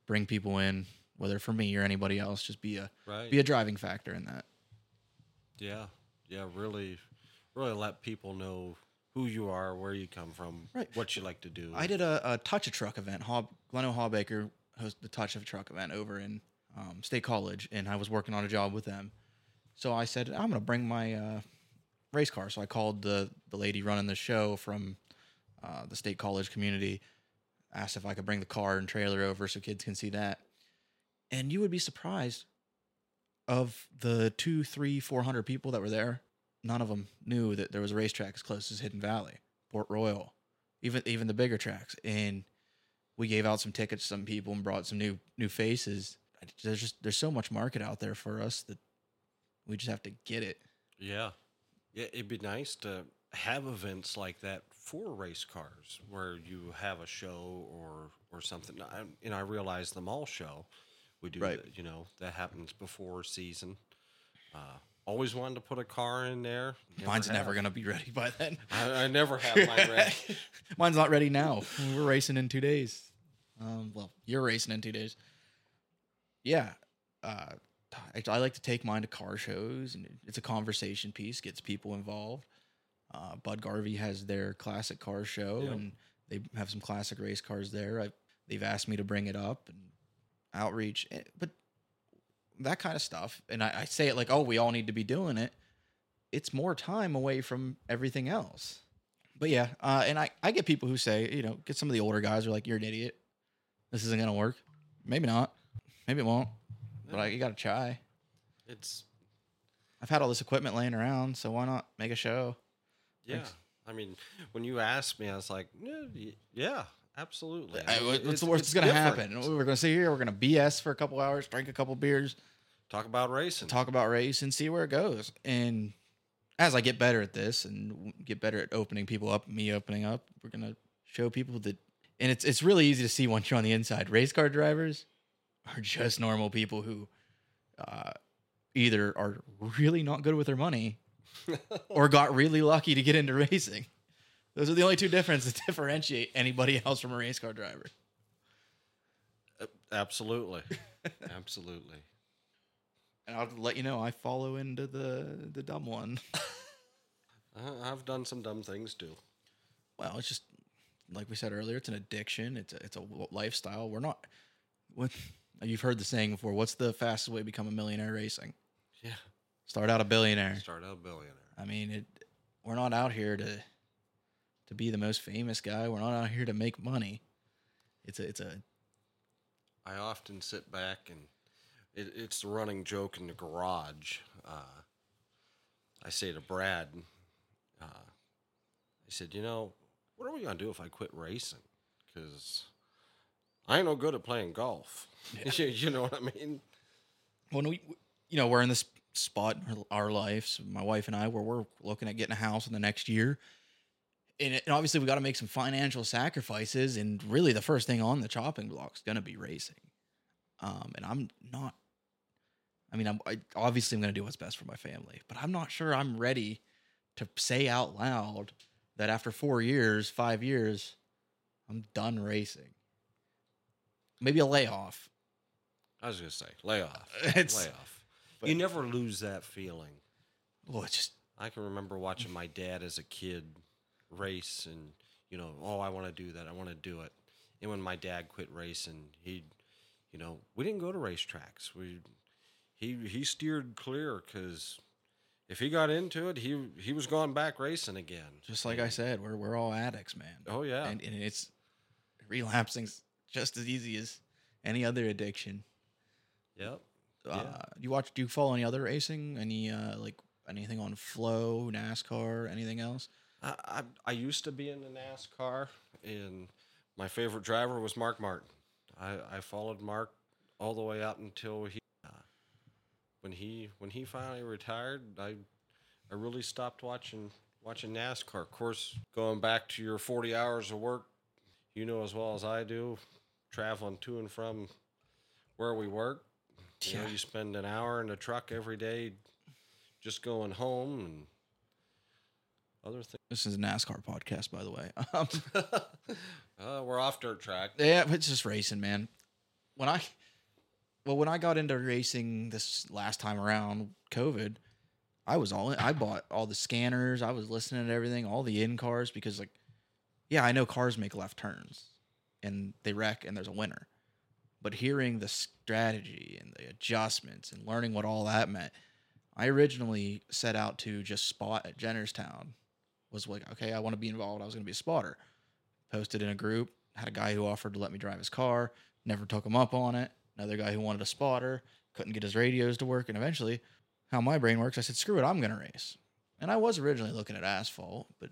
bring people in. Whether for me or anybody else, just be a right. be a driving factor in that. Yeah, yeah, really, really let people know who you are, where you come from, right. what you like to do. I did a, a touch a truck event. Hob, Glenn O. Hawbaker hosted the touch a truck event over in um, State College, and I was working on a job with them. So I said I'm going to bring my uh, race car. So I called the the lady running the show from uh, the State College community, asked if I could bring the car and trailer over so kids can see that. And you would be surprised of the two, three, four hundred people that were there. None of them knew that there was a racetrack as close as Hidden Valley, Port Royal, even even the bigger tracks. And we gave out some tickets to some people and brought some new new faces. There's just there's so much market out there for us that we just have to get it. Yeah, yeah, it'd be nice to have events like that for race cars, where you have a show or or something. I, and I realize the mall show we do, right. You know, that happens before season. Uh, always wanted to put a car in there. Never Mine's have. never gonna be ready by then. I, I never have mine ready. Mine's not ready now. We're racing in two days. Um, well, you're racing in two days. Yeah, uh, I, I like to take mine to car shows, and it's a conversation piece, gets people involved. Uh, Bud Garvey has their classic car show, yep. and they have some classic race cars there. I, they've asked me to bring it up and outreach, but that kind of stuff. And I, I say it like, oh, we all need to be doing it. It's more time away from everything else. But yeah, uh, and I, I get people who say, you know, get some of the older guys who are like, you're an idiot. This isn't going to work. Maybe not. Maybe it won't. But I, you got to try. It's. I've had all this equipment laying around, so why not make a show? Yeah, Thanks. I mean, when you asked me, I was like, yeah, yeah, absolutely. I mean, I, what's the worst that's going to happen? We're going to sit here, we're going to B S for a couple hours, drink a couple beers, talk about racing, talk about race, and see where it goes. And as I get better at this and get better at opening people up, me opening up, we're going to show people that. And it's it's really easy to see once you're on the inside. Race car drivers are just normal people who uh, either are really not good with their money. or got really lucky to get into racing. Those are the only two differences that differentiate anybody else from a race car driver. Uh, absolutely. Absolutely. And I'll let you know, I follow into the, the dumb one. I've done some dumb things too. Well, it's just, like we said earlier, it's an addiction. It's a, it's a lifestyle. We're not, what, you've heard the saying before, what's the fastest way to become a millionaire racing? Yeah. Start out a billionaire. Start out a billionaire. I mean, it, we're not out here to to be the most famous guy. We're not out here to make money. It's a. It's a. I often sit back and it, it's the running joke in the garage. Uh, I say to Brad, uh, I said, you know, what are we gonna do if I quit racing? Because I ain't no good at playing golf. Yeah. You know what I mean? When we, you know, we're in this spot in our lives, my wife and I, where we're looking at getting a house in the next year, and, it, and obviously we got to make some financial sacrifices, and really the first thing on the chopping block is going to be racing. Um, and I'm not, I mean, I'm I, obviously I'm going to do what's best for my family, but I'm not sure I'm ready to say out loud that after four years, five years, I'm done racing. Maybe a layoff. I was going to say layoff. It's, layoff. But you never lose that feeling. Well, it's just I can remember watching my dad as a kid race, and you know, oh, I want to do that, I want to do it. And when my dad quit racing, he, you know, we didn't go to racetracks. We, he, he steered clear because if he got into it, he he was going back racing again. Just like I said, we're we're all addicts, man. Oh yeah, and, and it's relapsing's just as easy as any other addiction. Yep. Uh, yeah. You watch? Do you follow any other racing? Any uh, like anything on Flow, NASCAR, anything else? I, I I used to be into NASCAR, and my favorite driver was Mark Martin. I, I followed Mark all the way up until he uh, when he when he finally retired. I I really stopped watching watching NASCAR. Of course, going back to your forty hours of work, you know as well as I do, traveling to and from where we work. You know, you spend an hour in the truck every day just going home and other things. This is a NASCAR podcast, by the way. Um, uh, we're off dirt track. Yeah, it's just racing, man. When I, well, when I got into racing this last time around, COVID, I was all in, I bought all the scanners. I was listening to everything, all the in cars, because like, yeah, I know cars make left turns and they wreck and there's a winner. But hearing the strategy and the adjustments and learning what all that meant, I originally set out to just spot at Jennerstown. Was like, okay, I want to be involved. I was going to be a spotter. Posted in a group, had a guy who offered to let me drive his car, never took him up on it. Another guy who wanted a spotter, couldn't get his radios to work. And eventually, how my brain works, I said, screw it, I'm going to race. And I was originally looking at asphalt, but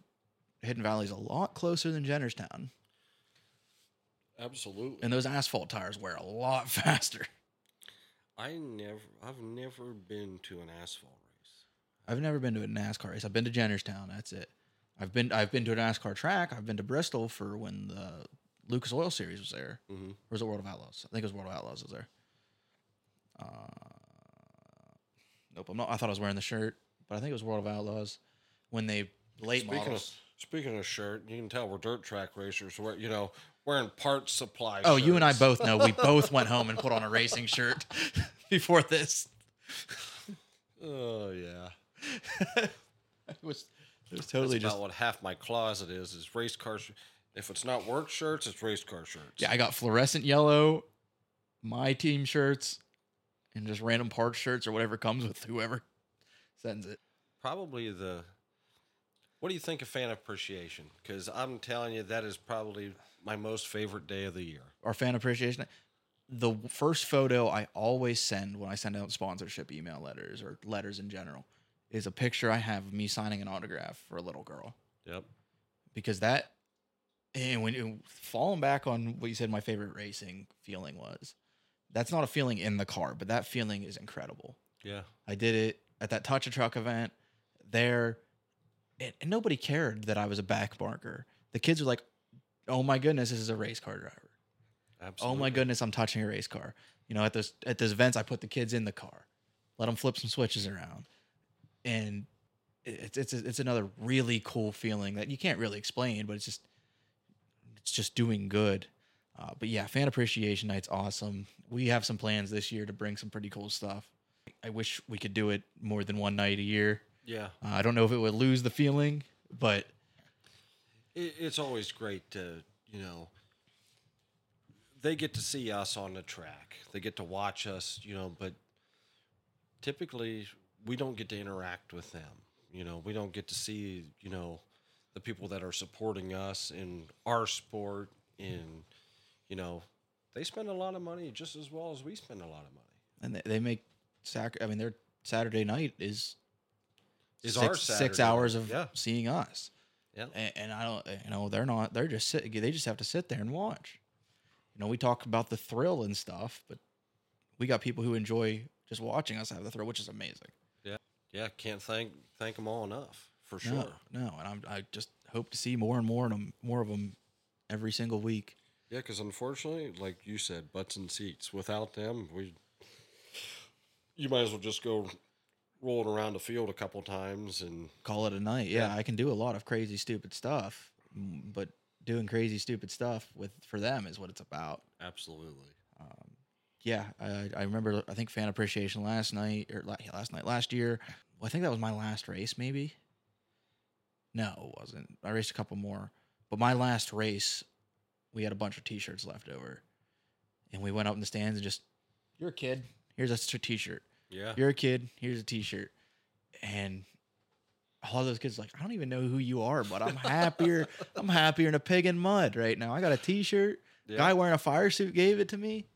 Hidden Valley's a lot closer than Jennerstown. Absolutely. And those asphalt tires wear a lot faster. I never, I've never been to an asphalt race. I've never been to a NASCAR race. I've been to Jennerstown. That's it. I've been, I've been to a NASCAR track. I've been to Bristol for when the Lucas Oil series was there. Mm-hmm. Or was it World of Outlaws? I think it was World of Outlaws was there. Uh, nope, I'm not. I thought I was wearing the shirt, but I think it was World of Outlaws when they late speaking models. Of, speaking of shirt, you can tell we're dirt track racers. We're, you know, wearing parts supply. Oh, shirts. You and I both know. We both went home and put on a racing shirt before this. Oh yeah, it was. It was totally That's just about what half my closet is. Is race car. If it's not work shirts, it's race car shirts. Yeah, I got fluorescent yellow, my team shirts. And just random parts shirts or whatever comes with whoever sends it. Probably the... What do you think of fan appreciation? Because I'm telling you, that is probably my most favorite day of the year. Our fan appreciation... The first photo I always send when I send out sponsorship email letters or letters in general is a picture I have of me signing an autograph for a little girl. Yep. Because that... And when you, falling back on what you said my favorite racing feeling was... That's not a feeling in the car, but that feeling is incredible. Yeah. I did it at that Touch a Truck event there, and, and nobody cared that I was a back marker. The kids were like, oh, my goodness, this is a race car driver. Absolutely. Oh, my goodness, I'm touching a race car. You know, at those, at those events, I put the kids in the car. Let them flip some switches around. And it's it's it's another really cool feeling that you can't really explain, but it's just it's just doing good. Uh, but yeah, fan appreciation night's awesome. We have some plans this year to bring some pretty cool stuff. I wish we could do it more than one night a year. Yeah. Uh, I don't know if it would lose the feeling, but it, it's always great to, you know, they get to see us on the track. They get to watch us, you know, but typically we don't get to interact with them. You know, we don't get to see, you know, the people that are supporting us in our sport in mm. You know, they spend a lot of money just as well as we spend a lot of money. And they, they make sac. I mean, their Saturday night is is six, our Saturday. six hours of yeah. seeing us. Yeah, and, and I don't. You know, they're not. They're just sit, They just have to sit there and watch. You know, we talk about the thrill and stuff, but we got people who enjoy just watching us have the thrill, which is amazing. Yeah, yeah. Can't thank thank them all enough for sure. No, no. and I'm, I just hope to see more and more and um, more of them every single week. Yeah, because unfortunately, like you said, butts and seats. Without them, we you might as well just go rolling around the field a couple times and call it a night. Yeah, yeah, I can do a lot of crazy, stupid stuff, but doing crazy, stupid stuff with for them is what it's about. Absolutely. Um, yeah, I, I remember. I think fan appreciation last night or last night last year. Well, I think that was my last race, maybe. No, it wasn't. I raced a couple more, but my last race. We had a bunch of T-shirts left over, and we went up in the stands and just, "You're a kid. Here's a T-shirt. Yeah, you're a kid. Here's a T-shirt." And all those kids were like, "I don't even know who you are, but I'm happier. I'm happier than a pig in mud right now. I got a T-shirt. Yeah. Guy wearing a fire suit gave it to me."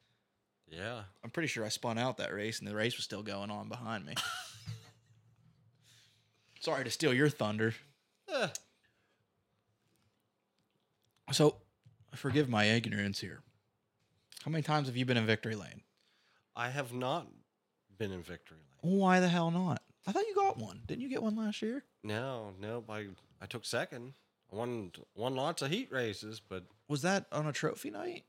Yeah, I'm pretty sure I spun out that race, and the race was still going on behind me. Sorry to steal your thunder. Uh. So. Forgive my ignorance here. How many times have you been in victory lane? I have not been in victory lane. Why the hell not? I thought you got one. Didn't you get one last year? No, no. I, I took second. I won, won lots of heat races, but... Was that on a trophy night?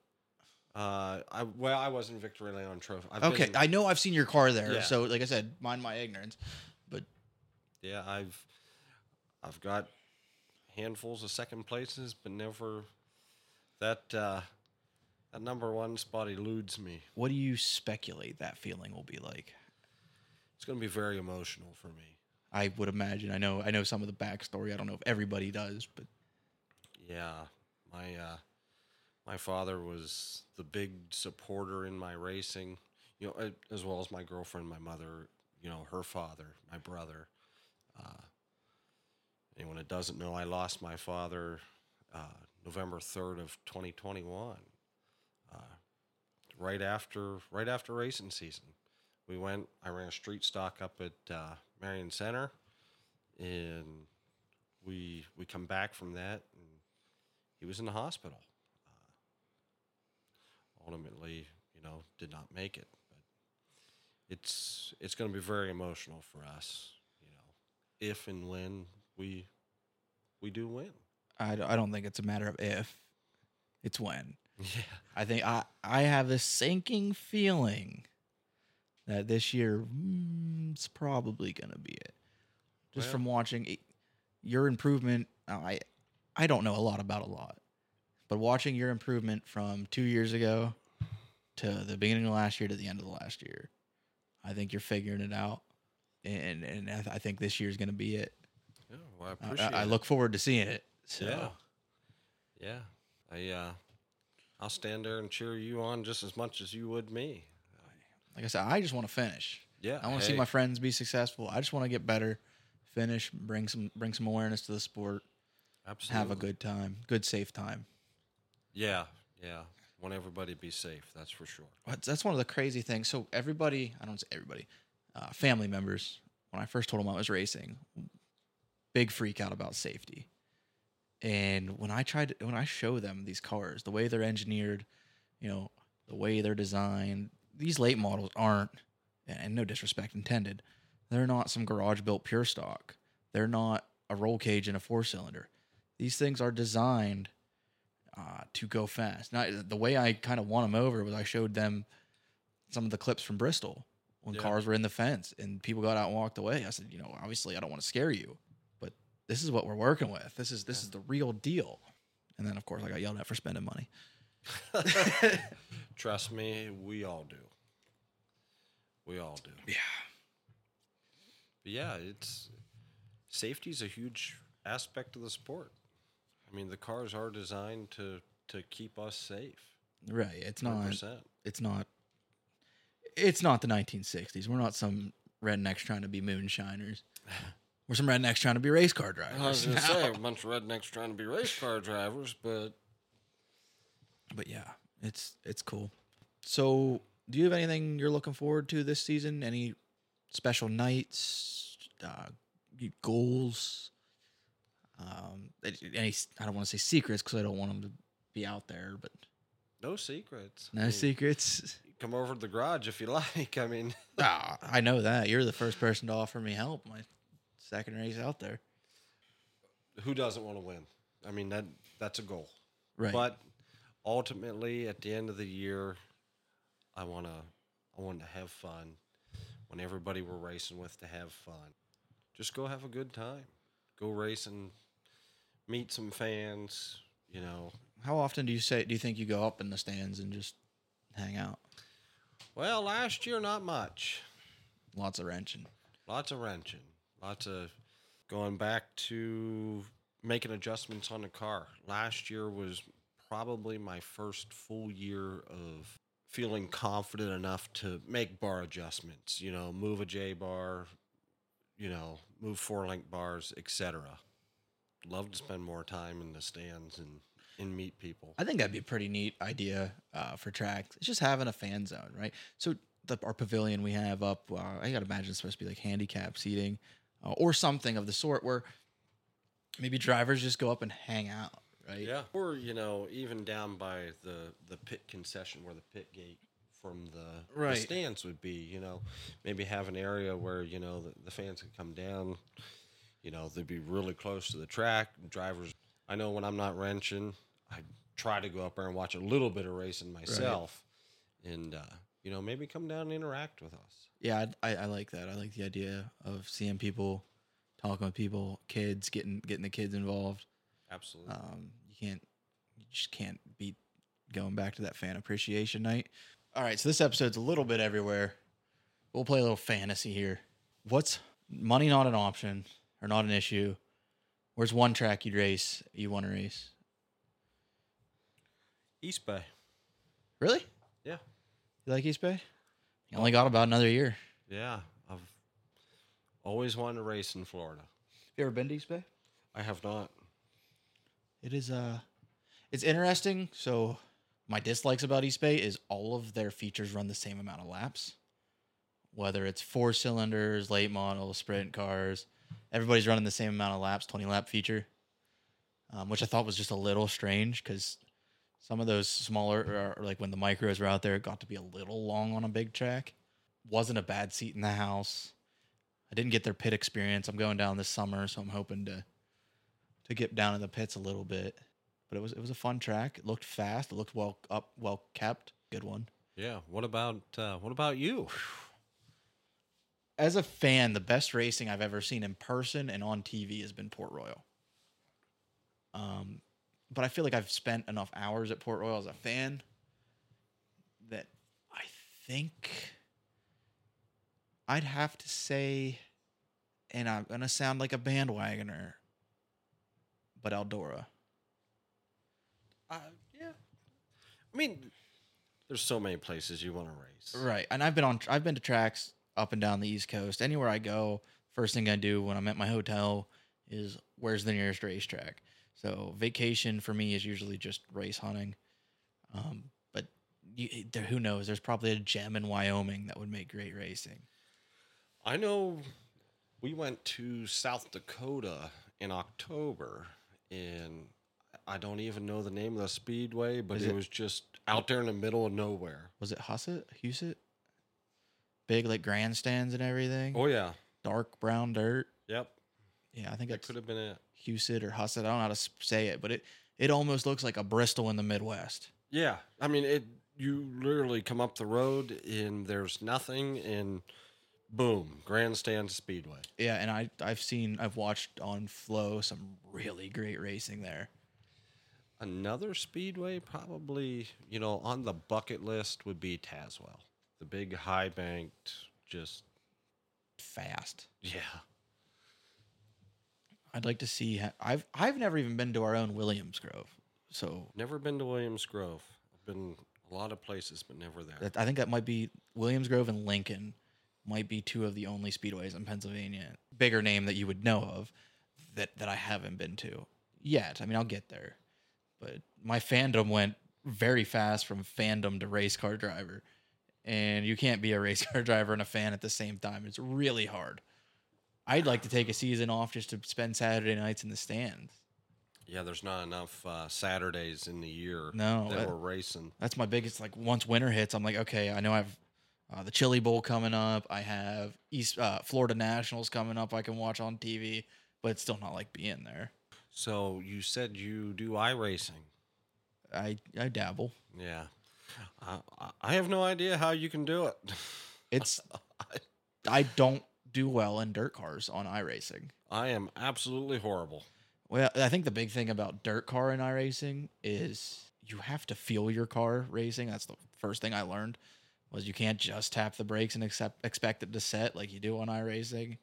Uh, I Well, I was in victory lane on trophy. I've okay, been, I know I've seen your car there, yeah. So like I said, mind my ignorance. But yeah, I've, I've got handfuls of second places, but never... That uh, that number one spot eludes me. What do you speculate that feeling will be like? It's going to be very emotional for me. I would imagine. I know. I know some of the backstory. I don't know if everybody does, but yeah, my uh, my father was the big supporter in my racing. You know, as well as my girlfriend, my mother. You know, her father, my brother. Uh, anyone that doesn't know, I lost my father. Uh, November third of twenty twenty-one, uh, right after right after racing season. We went, I ran a street stock up at uh, Marion Center, and we we come back from that, and he was in the hospital. Uh, ultimately, you know, did not make it. But it's it's going to be very emotional for us, you know, if and when we we do win. I I don't think it's a matter of if, it's when. Yeah, I think I, I have this sinking feeling that this year mm, it's probably gonna be it. Just well, from watching it, your improvement, I I don't know a lot about a lot, but watching your improvement from two years ago to the beginning of last year to the end of the last year, I think you're figuring it out, and and I, th- I think this year's gonna be it. Yeah, well, I appreciate. I, I, I look forward to seeing it. So. Yeah, yeah, I. Uh... I'll stand there and cheer you on just as much as you would me. Like I said, I just want to finish. Yeah, I want to hey. see my friends be successful. I just want to get better, finish, bring some bring some awareness to the sport. Absolutely, have a good time, good safe time. Yeah, yeah. Want everybody to be safe. That's for sure. That's one of the crazy things. So everybody, I don't say everybody, uh, family members. When I first told them I was racing, big freak out about safety. And when I tried, to, when I show them these cars, the way they're engineered, you know, the way they're designed, these late models aren't, and no disrespect intended, they're not some garage-built pure stock. They're not a roll cage and a four-cylinder. These things are designed uh, to go fast. Now, the way I kind of won them over was I showed them some of the clips from Bristol when yeah. cars were in the fence and people got out and walked away. I said, you know, obviously I don't want to scare you. This is what we're working with. This is this yeah. is the real deal. And then, of course, I got yelled at for spending money. Trust me, we all do. We all do. Yeah. But yeah, it's safety's a huge aspect of the sport. I mean, the cars are designed to to keep us safe. Right. It's one hundred percent. not. It's not. It's not the nineteen sixties. We're not some rednecks trying to be moonshiners. We're some rednecks trying to be race car drivers. I was going to say, a bunch of rednecks trying to be race car drivers, but... But yeah, it's it's cool. So, do you have anything you're looking forward to this season? Any special nights, uh, goals? Um, any? I don't want to say secrets because I don't want them to be out there, but... No secrets. No I mean, secrets. Come over to the garage if you like. I mean... Ah, I know that. You're the first person to offer me help, my... Second race out there. Who doesn't want to win? I mean, that that's a goal. Right. But ultimately, at the end of the year, I want to I want to have fun. Want everybody we're racing with to have fun. Just go have a good time. Go racing, meet some fans, you know. How often do you say do you think you go up in the stands and just hang out? Well, last year, not much. Lots of wrenching. Lots of wrenching. Lots of going back to making adjustments on the car. Last year was probably my first full year of feeling confident enough to make bar adjustments, you know, move a J-bar, you know, move four-link bars, et cetera. Love to spend more time in the stands and, and meet people. I think that'd be a pretty neat idea uh, for tracks. It's just having a fan zone, right? So the, our pavilion we have up, uh, I got to imagine it's supposed to be like handicap seating. Uh, or something of the sort where maybe drivers just go up and hang out, right? Yeah. Or, you know, even down by the, the pit concession where the pit gate from the, right. the stands would be, you know, maybe have an area where, you know, the, the fans could come down. You know, they'd be really close to the track. Drivers, I know when I'm not wrenching, I try to go up there and watch a little bit of racing myself. Right. And, uh, you know, maybe come down and interact with us. Yeah, I, I like that. I like the idea of seeing people, talking with people, kids, getting getting the kids involved. Absolutely. Um, you can't, you just can't beat going back to that fan appreciation night. All right, so this episode's a little bit everywhere. We'll play a little fantasy here. What's money not an option or not an issue? Where's one track you'd race? You want to race? East Bay. Really? Yeah. You like East Bay? You only got about another year. Yeah. I've always wanted to race in Florida. Have you ever been to East Bay? I have not. It is, uh, it's interesting. So my dislikes about East Bay is all of their features run the same amount of laps. Whether it's four cylinders, late model, sprint cars, everybody's running the same amount of laps, twenty lap feature, um, which I thought was just a little strange because Some of those smaller, or like when the micros were out there, it got to be a little long on a big track. Wasn't a bad seat in the house. I didn't get their pit experience. I'm going down this summer, so I'm hoping to to get down in the pits a little bit. But it was it was a fun track. It looked fast. It looked well up, well kept. Good one. Yeah. What about uh, what about you? As a fan, the best racing I've ever seen in person and on T V has been Port Royal. Um, but I feel like I've spent enough hours at Port Royal as a fan that I think I'd have to say, and I'm going to sound like a bandwagoner, but Eldora. Uh, yeah. I mean, there's so many places you want to race. Right. And I've been on, I've been to tracks up and down the East Coast. Anywhere I go, first thing I do when I'm at my hotel is where's the nearest racetrack. So vacation for me is usually just race hunting. Um, but you, there, who knows? There's probably a gem in Wyoming that would make great racing. I know we went to South Dakota in October, and I don't even know the name of the speedway, but it, it was just out there in the middle of nowhere. Was it Hussett? Husett? Big, like, grandstands and everything. Oh, yeah. Dark brown dirt. Yep. Yeah, I think that could have been it. Husett or Hussett. I don't know how to say it, but it, it almost looks like a Bristol in the Midwest. Yeah. I mean, it. You literally come up the road, and there's nothing, and boom, grandstand speedway. Yeah, and I, I've seen, I've watched on Flow some really great racing there. Another speedway probably, you know, on the bucket list would be Tazewell. The big, high-banked, just... fast. Yeah. I'd like to see... Ha- I've I've never even been to our own Williams Grove, so... Never been to Williams Grove. I've been a lot of places, but never there. That, I think that might be... Williams Grove and Lincoln might be two of the only speedways in Pennsylvania. Bigger name that you would know of that, that I haven't been to yet. I mean, I'll get there. But my fandom went very fast from fandom to race car driver. And you can't be a race car driver and a fan at the same time. It's really hard. I'd like to take a season off just to spend Saturday nights in the stands. Yeah, there's not enough uh, Saturdays in the year no, that, that we're racing. That's my biggest, like, once winter hits, I'm like, okay, I know I have uh, the Chili Bowl coming up. I have East uh, Florida Nationals coming up I can watch on T V, but it's still not like being there. So you said you do iRacing. I, I dabble. Yeah. I, I have no idea how you can do it. It's I don't do well in dirt cars on iRacing. I am absolutely horrible. Well, I think the big thing about dirt car and iRacing is you have to feel your car racing. That's the first thing I learned was you can't just tap the brakes and accept, expect it to set like you do on iRacing.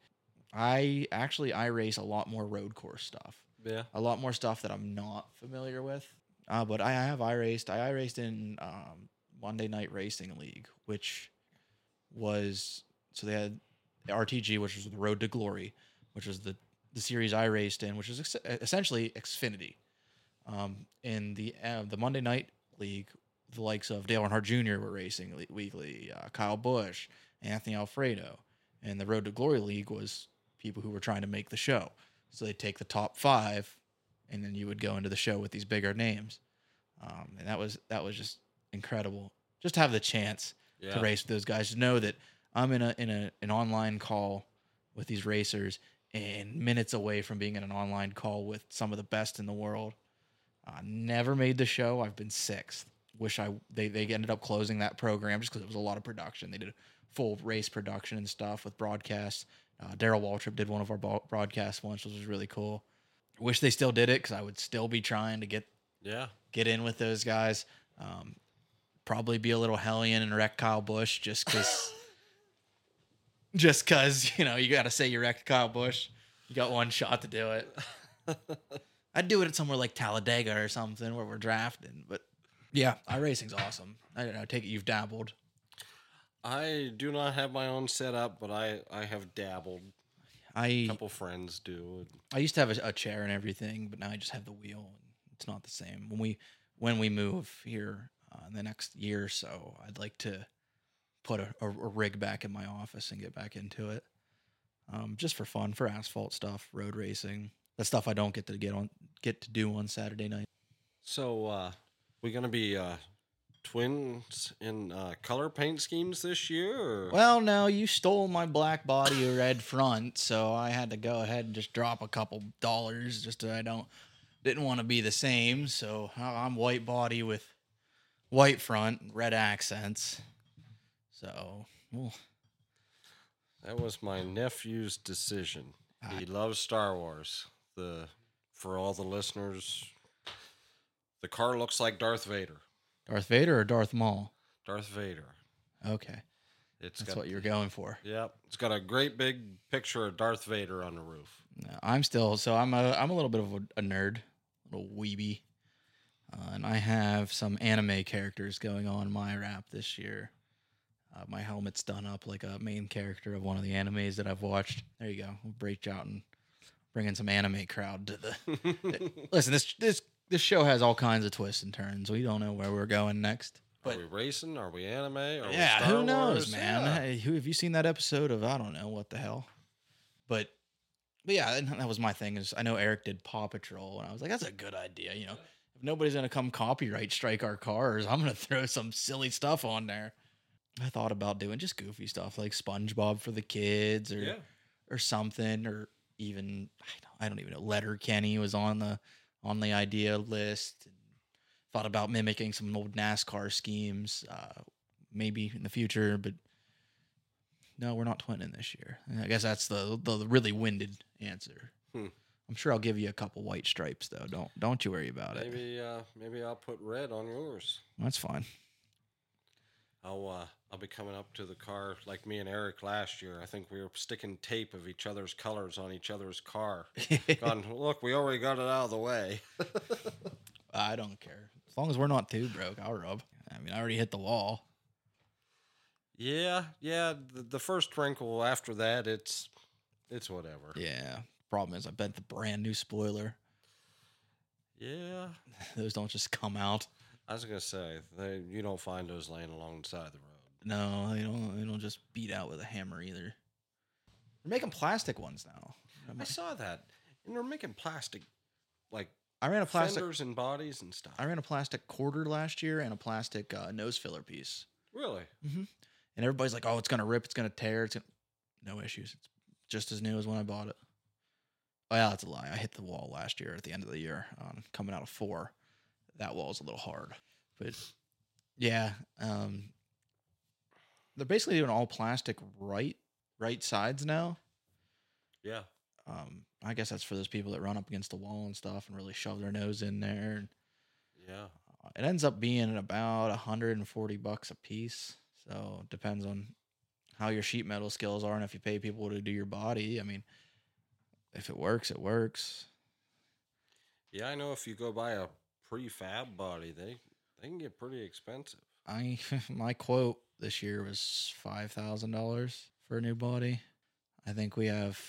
I actually iRace a lot more road course stuff. Yeah. A lot more stuff that I'm not familiar with. Uh, but I have iRaced. I iRaced in um, Monday Night Racing League, which was... So they had the R T G, which was the Road to Glory, which was the, the series I raced in, which is ex- essentially Xfinity. Um, in the uh, the Monday Night League, the likes of Dale Earnhardt Junior were racing le- weekly, uh, Kyle Busch, Anthony Alfredo. And the Road to Glory League was people who were trying to make the show. So they'd take the top five... And then you would go into the show with these bigger names. Um, and that was that was just incredible. Just to have the chance yeah. to race with those guys. To know that I'm in a in a an online call with these racers and minutes away from being in an online call with some of the best in the world. I uh, never made the show. I've been sixth. Wish I they, they ended up closing that program just because it was a lot of production. They did a full race production and stuff with broadcasts. Uh, Darrell Waltrip did one of our bo- broadcasts once, which was really cool. Wish they still did it because I would still be trying to get yeah get in with those guys. Um, probably be a little hellion and wreck Kyle Busch just because, just because you know you got to say you wrecked Kyle Busch. You got one shot to do it. I'd do it at somewhere like Talladega or something where we're drafting. But yeah, iRacing's awesome. I don't know. Take it you've dabbled. I do not have my own setup, but I I have dabbled. I, a couple friends do. I used to have a, a chair and everything, but now I just have the wheel. And it's not the same. When we when we move here uh, in the next year or so, I'd like to put a, a, a rig back in my office and get back into it, um, just for fun, for asphalt stuff, road racing, the stuff I don't get to get on get to do on Saturday night. So uh, we going to be uh, twins in uh, color paint schemes this year? Or? Well, no, you stole my black body or red front, so I had to go ahead and just drop a couple dollars just so I don't didn't want to be the same. So I'm white body with white front, red accents. So, well. That was my nephew's decision. He loves Star Wars. The for all the listeners, the car looks like Darth Vader. Darth Vader or Darth Maul? Darth Vader. Okay. It's That's got, what you're going for. Yep. It's got a great big picture of Darth Vader on the roof. No, I'm still, so I'm a, I'm a little bit of a, a nerd, a little weeby, uh, and I have some anime characters going on my wrap this year. Uh, my helmet's done up like a main character of one of the animes that I've watched. There you go. We'll break out and bring in some anime crowd to the... Listen, this this this show has all kinds of twists and turns. We don't know where we're going next. But, are we racing? Are we anime? Are yeah, we Star who knows, Wars? Man? Yeah. Hey, who, have you seen that episode of I don't know what the hell? But, but yeah, that was my thing. Is I know Eric did Paw Patrol, and I was like, that's a good idea. You know, if nobody's going to come copyright strike our cars, I'm going to throw some silly stuff on there. I thought about doing just goofy stuff like SpongeBob for the kids or yeah. or something, or even I don't, I don't even know. Letterkenny was on the on the idea list. Thought about mimicking some old NASCAR schemes, uh, maybe in the future, but no, we're not twinning this year. I guess that's the the really winded answer. Hmm. I'm sure I'll give you a couple white stripes though. Don't don't you worry about maybe, it. Maybe uh, maybe I'll put red on yours. That's fine. I'll uh, I'll be coming up to the car like me and Eric last year. I think we were sticking tape of each other's colors on each other's car. Gone, look, we already got it out of the way. I don't care. As long as we're not too broke, I'll rub. I mean, I already hit the wall. Yeah, yeah. The, the first wrinkle after that, it's it's whatever. Yeah. Problem is, I bet the brand new spoiler. Yeah. Those don't just come out. I was gonna say they, you don't find those laying alongside the road. No, they don't. They don't just beat out with a hammer either. They're making plastic ones now. I, I saw that, and they're making plastic. Like I ran a plastic fenders and bodies and stuff. I ran a plastic quarter last year and a plastic uh, nose filler piece. Really? Mm-hmm. And everybody's like, "Oh, it's gonna rip. It's gonna tear. It's gonna... no issues. It's just as new as when I bought it." Oh yeah, that's a lie. I hit the wall last year at the end of the year on coming out of four. That wall's a little hard, but yeah, um, they're basically doing all plastic right, right sides now. Yeah. Um, I guess that's for those people that run up against the wall and stuff and really shove their nose in there. Yeah. Uh, it ends up being about one hundred forty bucks a piece. So it depends on how your sheet metal skills are and if you pay people to do your body. I mean, if it works, it works. Yeah. I know if you go buy a prefab body, they they can get pretty expensive. I my quote this year was five thousand dollars for a new body. I think we have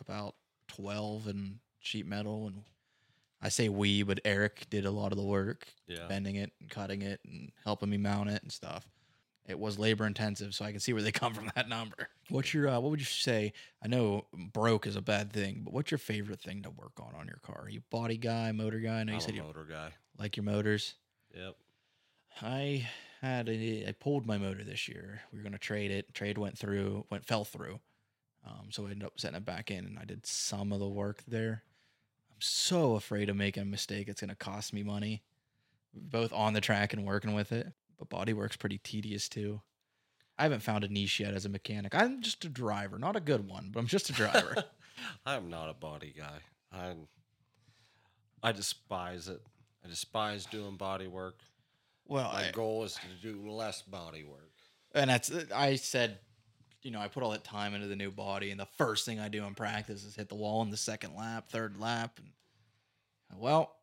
about twelve in sheet metal, and I say we, but Eric did a lot of the work, yeah. bending it and cutting it and helping me mount it and stuff. It was labor intensive, so I can see where they come from that number. What's your uh, what would you say? I know broke is a bad thing, but what's your favorite thing to work on on your car? Are you body guy, motor guy? I know I'm you said a motor guy. Like your motors. Yep. I had a, I pulled my motor this year. We were going to trade it. Trade went through, went fell through. Um, so I ended up setting it back in, and I did some of the work there. I'm so afraid of making a mistake. It's going to cost me money, both on the track and working with it. But body work's pretty tedious too. I haven't found a niche yet as a mechanic. I'm just a driver, not a good one, but I'm just a driver. I'm not a body guy. I I despise it. I despise doing body work. Well, my I, goal is to do less body work. And that's I said, you know, I put all that time into the new body, and the first thing I do in practice is hit the wall in the second lap, third lap. And, well,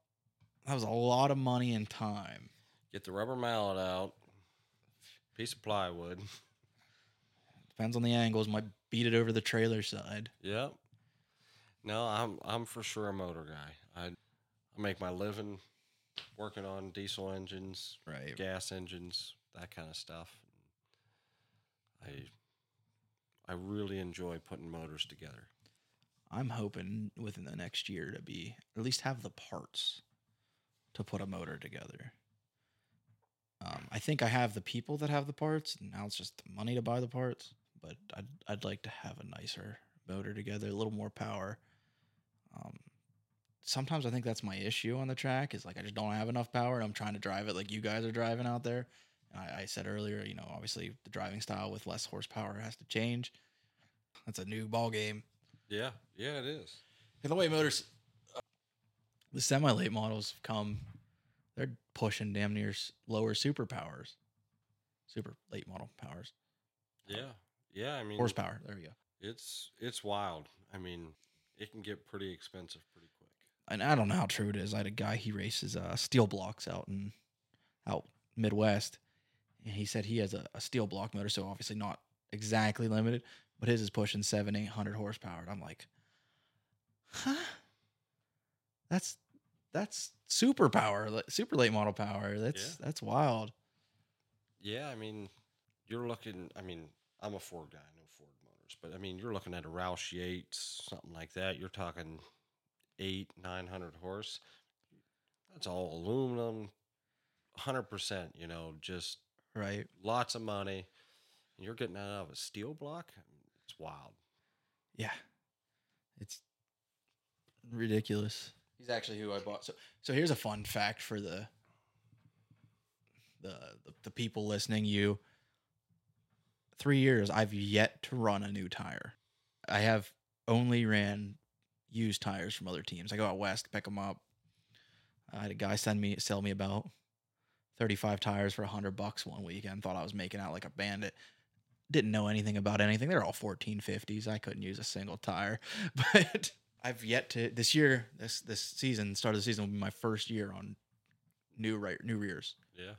that was a lot of money and time. Get the rubber mallet out. Piece of plywood. Depends on the angles. Might beat it over the trailer side. Yep. No, I'm I'm for sure a motor guy. I I make my living working on diesel engines, right. gas engines, that kind of stuff. I I really enjoy putting motors together. I'm hoping within the next year to be at least have the parts to put a motor together. Um, I think I have the people that have the parts, and now it's just the money to buy the parts. But I'd I'd like to have a nicer motor together, a little more power. Um, sometimes I think that's my issue on the track is like I just don't have enough power. And I'm trying to drive it like you guys are driving out there. And I, I said earlier, you know, obviously the driving style with less horsepower has to change. That's a new ball game. Yeah, yeah, it is. And the way motors, uh, the semi-late models have come, they're pushing damn near lower superpowers, super late model powers. Yeah. Yeah, I mean horsepower. There we go. It's it's wild. I mean, it can get pretty expensive pretty quick. And I don't know how true it is. I had a guy he races uh, steel blocks out in out Midwest, and he said he has a, a steel block motor, so obviously not exactly limited, but his is pushing seven, eight hundred horsepower. And I'm like, huh? That's that's super power, super late model power. That's yeah. that's wild. Yeah, I mean, you're looking. I mean. I'm a Ford guy, no Ford motors, but I mean, you're looking at a Roush Yates, something like that. You're talking eight, nine hundred horse. That's all aluminum, hundred percent. You know, just right. Lots of money, and you're getting out of a steel block. It's wild. Yeah, it's ridiculous. He's actually who I bought. So, so here's a fun fact for the the the, the people listening. You. Three years, I've yet to run a new tire. I have only ran used tires from other teams. I go out west, pick them up. I had a guy send me sell me about thirty-five tires for a hundred bucks one weekend. Thought I was making out like a bandit. Didn't know anything about anything. They're all fourteen fifties. I couldn't use a single tire. But I've yet to this year, this this season, start of the season will be my first year on new right new rears. Yeah.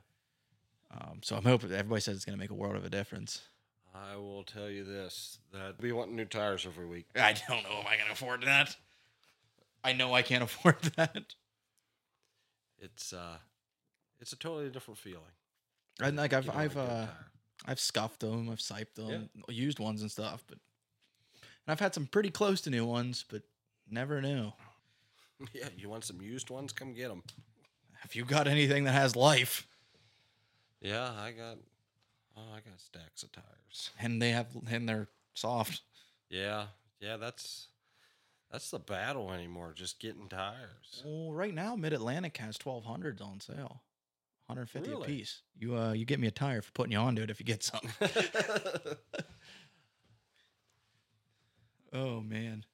Um, so I'm hoping everybody says it's going to make a world of a difference. I will tell you this, that we want new tires every week. I don't know if I can afford that. I know I can't afford that. It's uh, it's a totally different feeling. And like I've I've uh, I've scuffed them, I've siped them, yeah. used ones and stuff, but and I've had some pretty close to new ones, but never new. Yeah, you want some used ones? Come get them. Have you got anything that has life? Yeah, I got. Oh, I got stacks of tires, and they have, and they're soft. Yeah, yeah, that's that's the battle anymore. Just getting tires. Well, right now, Mid Atlantic has twelve hundreds on sale, one hundred fifty really? a piece. You uh, you get me a tire for putting you onto it if you get something. Oh man.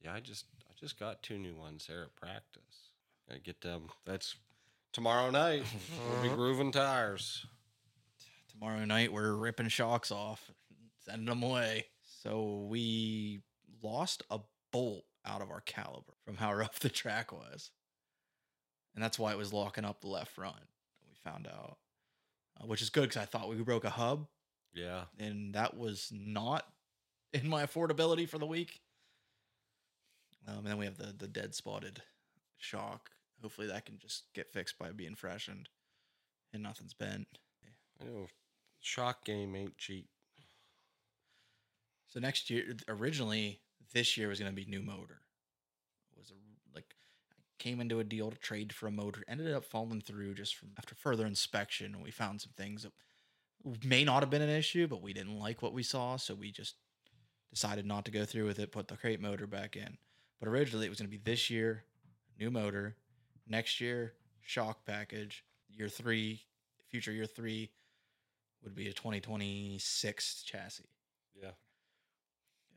Yeah, I just I just got two new ones there at practice. Gotta get them. That's tomorrow night. We'll be grooving tires. Tomorrow night, we're ripping shocks off, sending them away. So we lost a bolt out of our caliper from how rough the track was. And that's why it was locking up the left front. We found out, uh, which is good because I thought we broke a hub. Yeah. And that was not in my affordability for the week. Um, and then we have the, the dead spotted shock. Hopefully that can just get fixed by being freshened and nothing's bent. You know, shock game ain't cheap. So next year, originally this year was going to be new motor. It was a, like I came into a deal to trade for a motor, ended up falling through just from after further inspection. We found some things that may not have been an issue, but we didn't like what we saw, so we just decided not to go through with it. Put the crate motor back in, but originally it was going to be this year, new motor, next year shock package, year three, future year three. Would be a twenty twenty-six chassis. Yeah.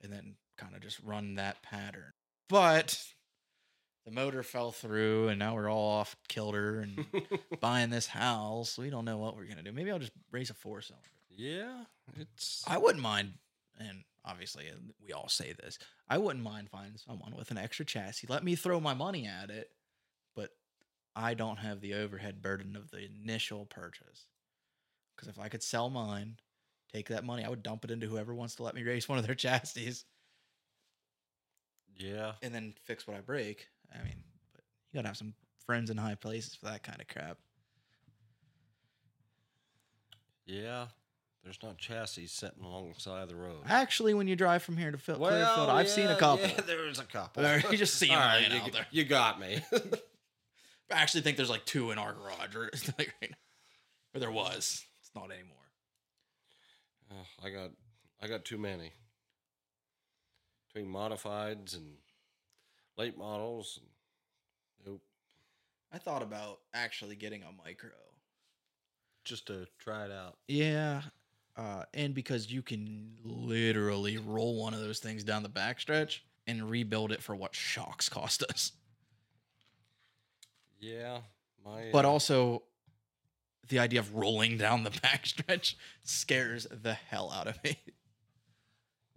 And then kind of just run that pattern. But the motor fell through, and now we're all off kilter and buying this house. We don't know what we're going to do. Maybe I'll just race a four-cylinder. Yeah. it's. I wouldn't mind, and obviously we all say this, I wouldn't mind finding someone with an extra chassis. Let me throw my money at it, but I don't have the overhead burden of the initial purchase. Because if I could sell mine, take that money, I would dump it into whoever wants to let me race one of their chassis. Yeah. And then fix what I break. I mean, but you got to have some friends in high places for that kind of crap. Yeah. There's not chassis sitting alongside the road. Actually, when you drive from here to Phil- well, Clearfield, I've yeah, seen a couple. Yeah, there's a couple. You just see them right, right you, out there. You got me. I actually think there's like two in our garage. Or like right now. Or there was. It's not anymore. Uh, I got I got too many. Between modifieds and late models. And, nope. I thought about actually getting a micro. Just to try it out. Yeah. Uh, and because you can literally roll one of those things down the backstretch and rebuild it for what shocks cost us. Yeah. My, but uh, also, the idea of rolling down the backstretch scares the hell out of me.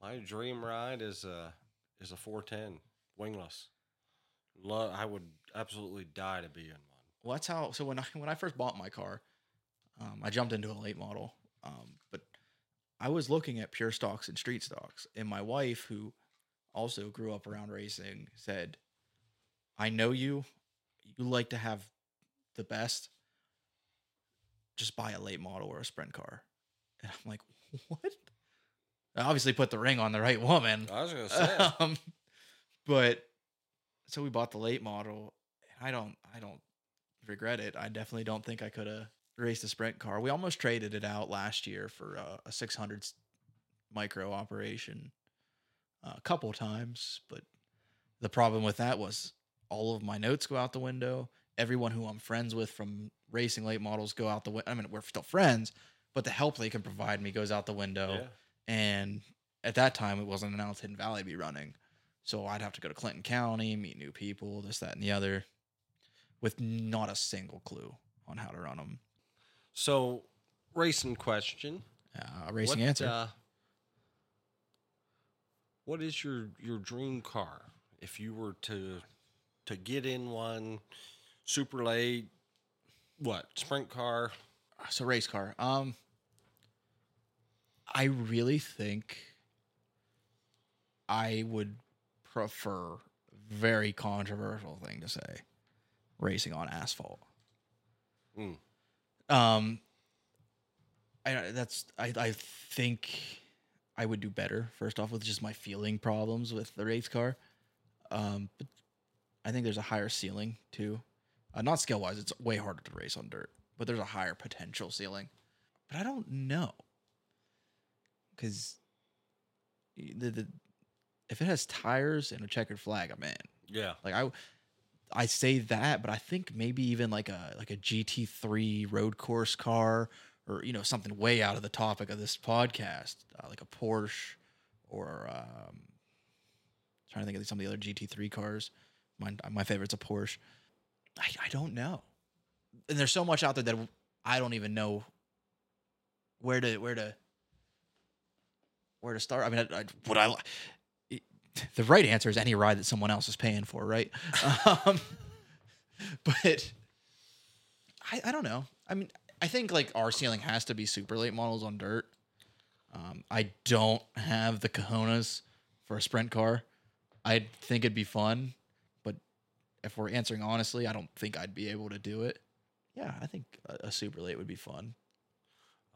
My dream ride is a, is a four ten, wingless. Lo- I would absolutely die to be in one. Well, that's how... So when I, when I first bought my car, um, I jumped into a late model. Um, but I was looking at pure stocks and street stocks, and my wife, who also grew up around racing, said, I know you, you like to have the best, just buy a late model or a sprint car. And I'm like, what? I obviously put the ring on the right woman. I was going to say. Um, but so we bought the late model, and I don't, I don't regret it. I definitely don't think I could have raced a sprint car. We almost traded it out last year for uh, a six hundred micro operation uh, a couple times, but the problem with that was all of my notes go out the window. Everyone who I'm friends with from racing late models go out the window. I mean, we're still friends, but the help they can provide me goes out the window. Yeah. And at that time, it wasn't announced Hidden Valley be running, so I'd have to go to Clinton County, meet new people, this, that, and the other, with not a single clue on how to run them. So, racing question. Uh, racing what, answer. Uh, what is your, your dream car? If you were to to get in one, super late, what, sprint car? So, race car. Um, I really think I would prefer, very controversial thing to say, racing on asphalt. Mm. Um, I that's I, I think I would do better first off with just my feeling problems with the race car. Um, but I think there's a higher ceiling too. Uh, not skill wise, it's way harder to race on dirt, but there's a higher potential ceiling. But I don't know, because the, the if it has tires and a checkered flag, I'm in. Yeah, like I. I say that, but I think maybe even like a like a G T three road course car, or you know, something way out of the topic of this podcast, uh, like a Porsche, or um, I'm trying to think of some of the other G T three cars. My my favorite's a Porsche. I, I don't know, and there's so much out there that I don't even know where to where to where to start. I mean, I, I, would I? The right answer is any ride that someone else is paying for, right? um, but I, I don't know. I mean, I think like our ceiling has to be super late models on dirt. Um, I don't have the cojones for a sprint car. I think it'd be fun, but if we're answering honestly, I don't think I'd be able to do it. Yeah, I think a, a super late would be fun.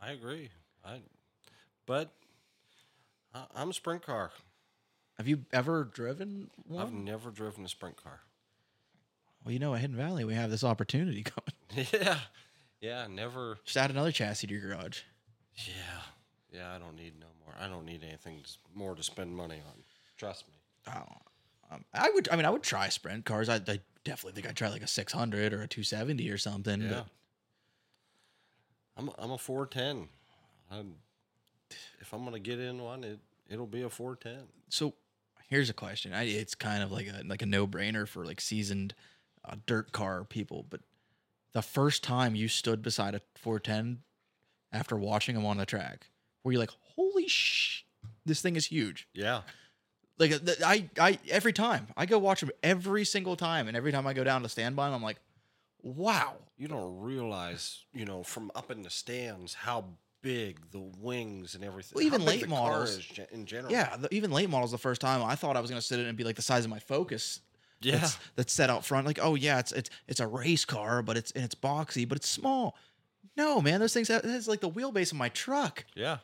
I agree. I, but I, I'm a sprint car. Have you ever driven one? I've never driven a sprint car. Well, you know, at Hidden Valley, we have this opportunity going. Yeah. Yeah, never. Just add another chassis to your garage. Yeah. Yeah, I don't need no more. I don't need anything more to spend money on. Trust me. Oh, um, I would, I mean, I would try sprint cars. I, I definitely think I'd try like a six hundred or a two seventy or something. Yeah. But... I'm, I'm a four ten. I'm, if I'm going to get in one, it, it'll be a four ten. So... Here's a question. I, it's kind of like a like a no-brainer for like seasoned uh, dirt car people, but the first time you stood beside a four ten after watching them on the track, were you like, holy sh! This thing is huge. Yeah. Like th- I, I every time I go watch them every single time, and every time I go down to standby, I'm like, wow. You don't realize, you know, from up in the stands how big, the wings and everything. Well, even how late the models car is in general. Yeah, the, even late models. The first time I thought I was going to sit in and be like the size of my Focus. Yeah, that's, that's set out front. Like, oh yeah, it's it's it's a race car, but it's and it's boxy, but it's small. No, man, those things that is like the wheelbase of my truck. Yeah,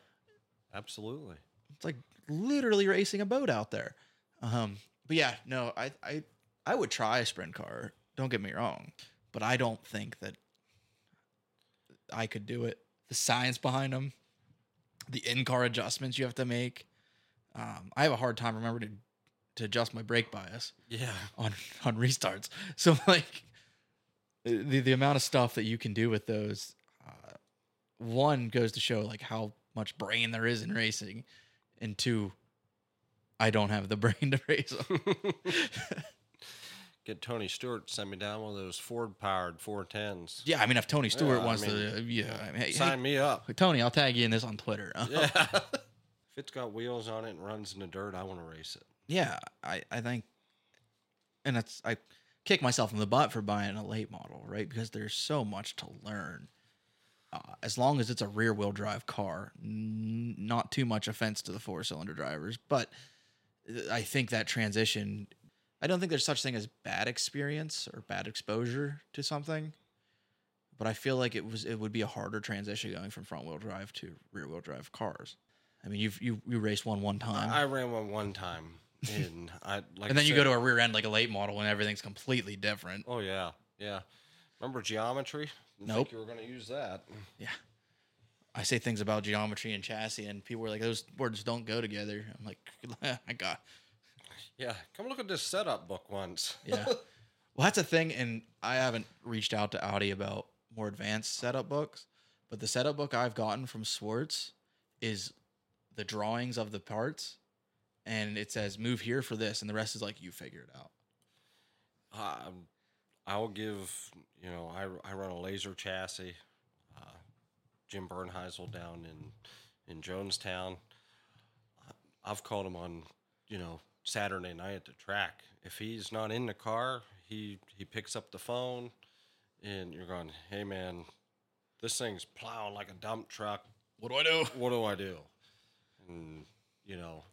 absolutely. It's like literally racing a boat out there. Um, but yeah, no, I I I would try a sprint car. Don't get me wrong, but I don't think that. I could do it. The science behind them, the in-car adjustments you have to make. Um, I have a hard time remembering to to adjust my brake bias. Yeah. On on restarts. So like the the amount of stuff that you can do with those, uh, one goes to show like how much brain there is in racing, and two, I don't have the brain to race them. Get Tony Stewart to send me down one of those Ford-powered four tens. Yeah, I mean, if Tony Stewart yeah, wants I mean, to, yeah, I mean, hey, sign hey, me up. Tony, I'll tag you in this on Twitter. Yeah. If it's got wheels on it and runs in the dirt, I want to race it. Yeah, I, I think, and that's I kick myself in the butt for buying a late model, right? Because there's so much to learn. Uh, as long as it's a rear-wheel drive car, n- not too much offense to the four-cylinder drivers, but I think that transition. I don't think there's such thing as bad experience or bad exposure to something, but I feel like it was it would be a harder transition going from front wheel drive to rear wheel drive cars. I mean, you've you you raced one one time. I ran one one time, and I like. And then I said, you go to a rear end like a late model, and everything's completely different. Oh yeah, yeah. Remember geometry? Didn't nope. Think you were going to use that. Yeah. I say things about geometry and chassis, and people were like, "Those words don't go together." I'm like, "I got." Yeah, come look at this setup book once. Yeah. Well, that's a thing, and I haven't reached out to Audi about more advanced setup books, but the setup book I've gotten from Schwartz is the drawings of the parts, and it says, move here for this, and the rest is like, you figure it out. Uh, I'll give, you know, I, I run a laser chassis. Uh, Jim Bernheisel down in, in Jonestown. I've called him on, you know, Saturday night at the track. If he's not in the car, he he picks up the phone, and you're going, hey man, this thing's plowing like a dump truck. What do I do? What do I do? And you know,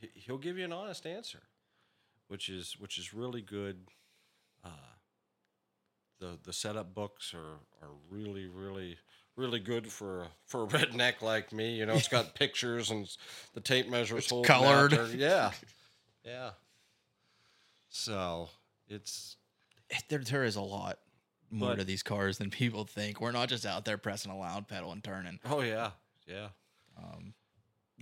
he, he'll give you an honest answer, which is which is really good. Uh, the the setup books are are really really. really good for for a redneck like me. You know, it's got pictures and the tape measures it's colored out. yeah yeah so it's there, there is a lot more but, to these cars than people think. We're not just out there pressing a loud pedal and turning. Oh yeah yeah um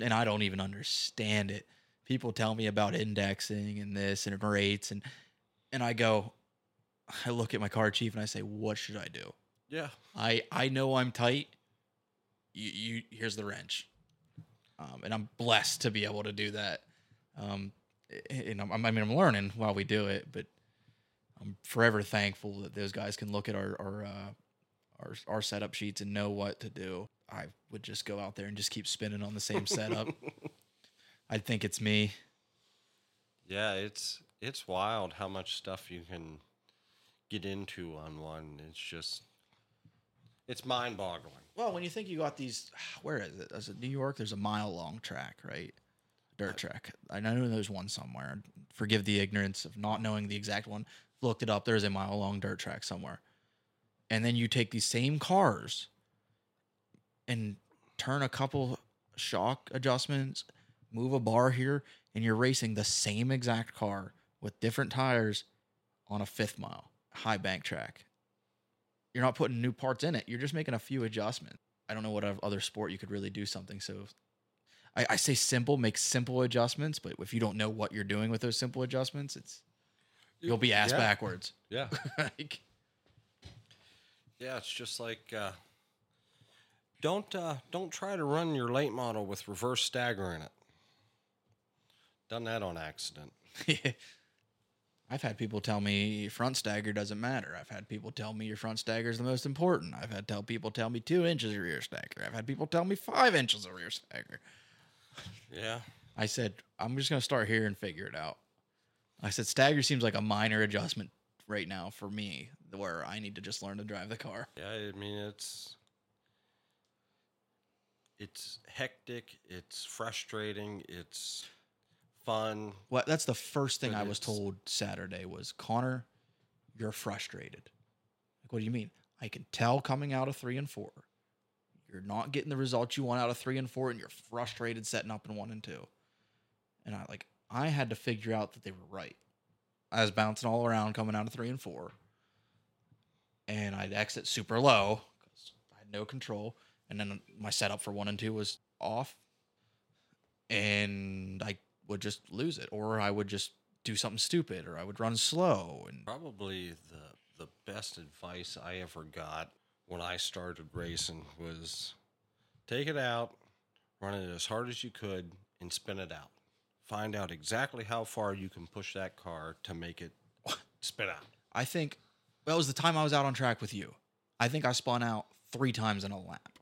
and I don't even understand it. People tell me about indexing and this and rates, and and I go I look at my car chief and I say, what should I do? Yeah, I, I know I'm tight. You, you here's the wrench, um, and I'm blessed to be able to do that. Um, and I'm, I mean, I'm learning while we do it, but I'm forever thankful that those guys can look at our our uh, our, our setup sheets and know what to do. I would just go out there and just keep spinning on the same setup. I think it's me. Yeah, it's it's wild how much stuff you can get into on one. It's just. It's mind-boggling. Well, when you think you got these, where is it? Is it New York? There's a mile-long track, right? Dirt track. I know there's one somewhere. Forgive the ignorance of not knowing the exact one. Looked it up. There's a mile-long dirt track somewhere. And then you take these same cars and turn a couple shock adjustments, move a bar here, and you're racing the same exact car with different tires on a fifth mile high bank track. You're not putting new parts in it. You're just making a few adjustments. I don't know what other sport you could really do something. So I, I say simple, make simple adjustments. But if you don't know what you're doing with those simple adjustments, it's you'll be ass yeah. backwards. Yeah. like, yeah. It's just like, uh, don't, uh, don't try to run your late model with reverse stagger in it. Done that on accident. yeah. I've had people tell me front stagger doesn't matter. I've had people tell me your front stagger is the most important. I've had tell people tell me two inches of rear stagger. I've had people tell me five inches of rear stagger. Yeah. I said, I'm just going to start here and figure it out. I said, stagger seems like a minor adjustment right now for me where I need to just learn to drive the car. Yeah, I mean, it's it's hectic. It's frustrating. It's... fun. Well, that's the first thing I was told Saturday was, Connor, you're frustrated. Like, what do you mean? I can tell coming out of three and four. You're not getting the results you want out of three and four, and you're frustrated setting up in one and two. And I like I had to figure out that they were right. I was bouncing all around coming out of three and four. And I'd exit super low because no control. And then my setup for one and two was off. And I would just lose it. Or I would just do something stupid. Or I would run slow. And probably the, the best advice I ever got when I started racing was take it out, run it as hard as you could, and spin it out. Find out exactly how far you can push that car to make it spin out. I think that was the time I was out on track with you. I think I spun out three times in a lap.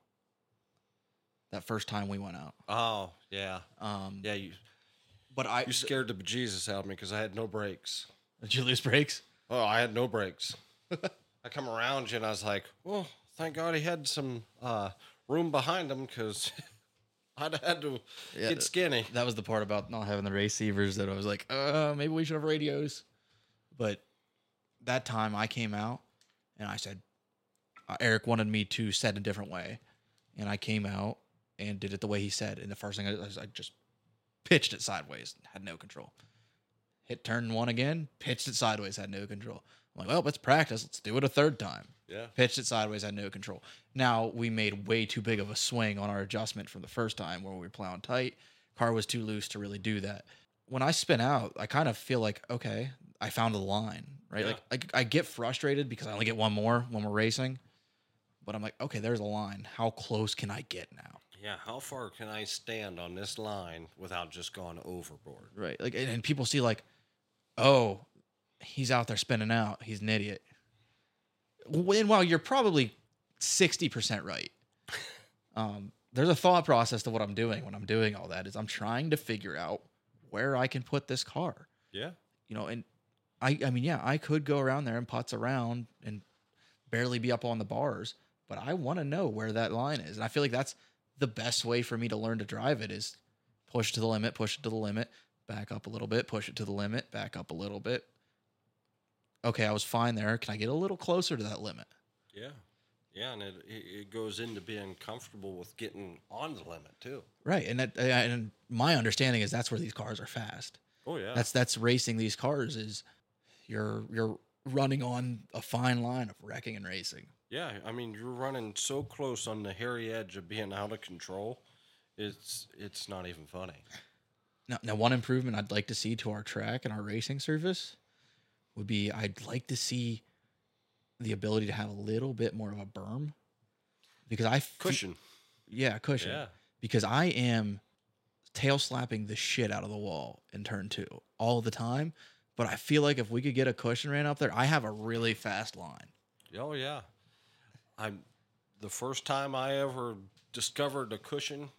That first time we went out. Oh, yeah. Um, yeah, you But I you scared the bejesus out of me because I had no brakes. Did you lose brakes? Oh, I had no brakes. I come around you and I was like, well, thank God he had some uh, room behind him because I'd had to yeah, get skinny. That was the part about not having the receivers that I was like, uh, maybe we should have radios. But that time I came out and I said, uh, Eric wanted me to set a different way. And I came out and did it the way he said. And the first thing I did was I just pitched it sideways and had no control. Hit turn one again, pitched it sideways, had no control. I'm like, well, let's practice. Let's do it a third time. Yeah. Pitched it sideways, had no control. Now we made way too big of a swing on our adjustment from the first time where we were plowing tight. Car was too loose to really do that. When I spin out, I kind of feel like, okay, I found a line, right? Yeah. Like I, I get frustrated because I only get one more when we're racing. But I'm like, okay, there's a line. How close can I get now? Yeah, how far can I stand on this line without just going overboard? Right. Like, and, and people see like, oh, he's out there spinning out. He's an idiot. And while you're probably sixty percent right, um, there's a thought process to what I'm doing when I'm doing all that is I'm trying to figure out where I can put this car. Yeah. You know, and I, I mean, yeah, I could go around there and putz around and barely be up on the bars, but I want to know where that line is. And I feel like that's the best way for me to learn to drive it is push to the limit, push it to the limit, back up a little bit, push it to the limit, back up a little bit. Okay, I was fine there. Can I get a little closer to that limit? Yeah. Yeah, and it it goes into being comfortable with getting on the limit too. Right, and that and my understanding is that's where these cars are fast. Oh yeah. That's that's racing these cars is you're you're running on a fine line of wrecking and racing. Yeah, I mean you're running so close on the hairy edge of being out of control. It's it's not even funny. Now, now one improvement I'd like to see to our track and our racing service would be I'd like to see the ability to have a little bit more of a berm because I fe- cushion. Yeah, cushion. Yeah. Because I am tail slapping the shit out of the wall in turn two all the time, but I feel like if we could get a cushion ran up there, I have a really fast line. Oh yeah. I'm the first time I ever discovered a cushion.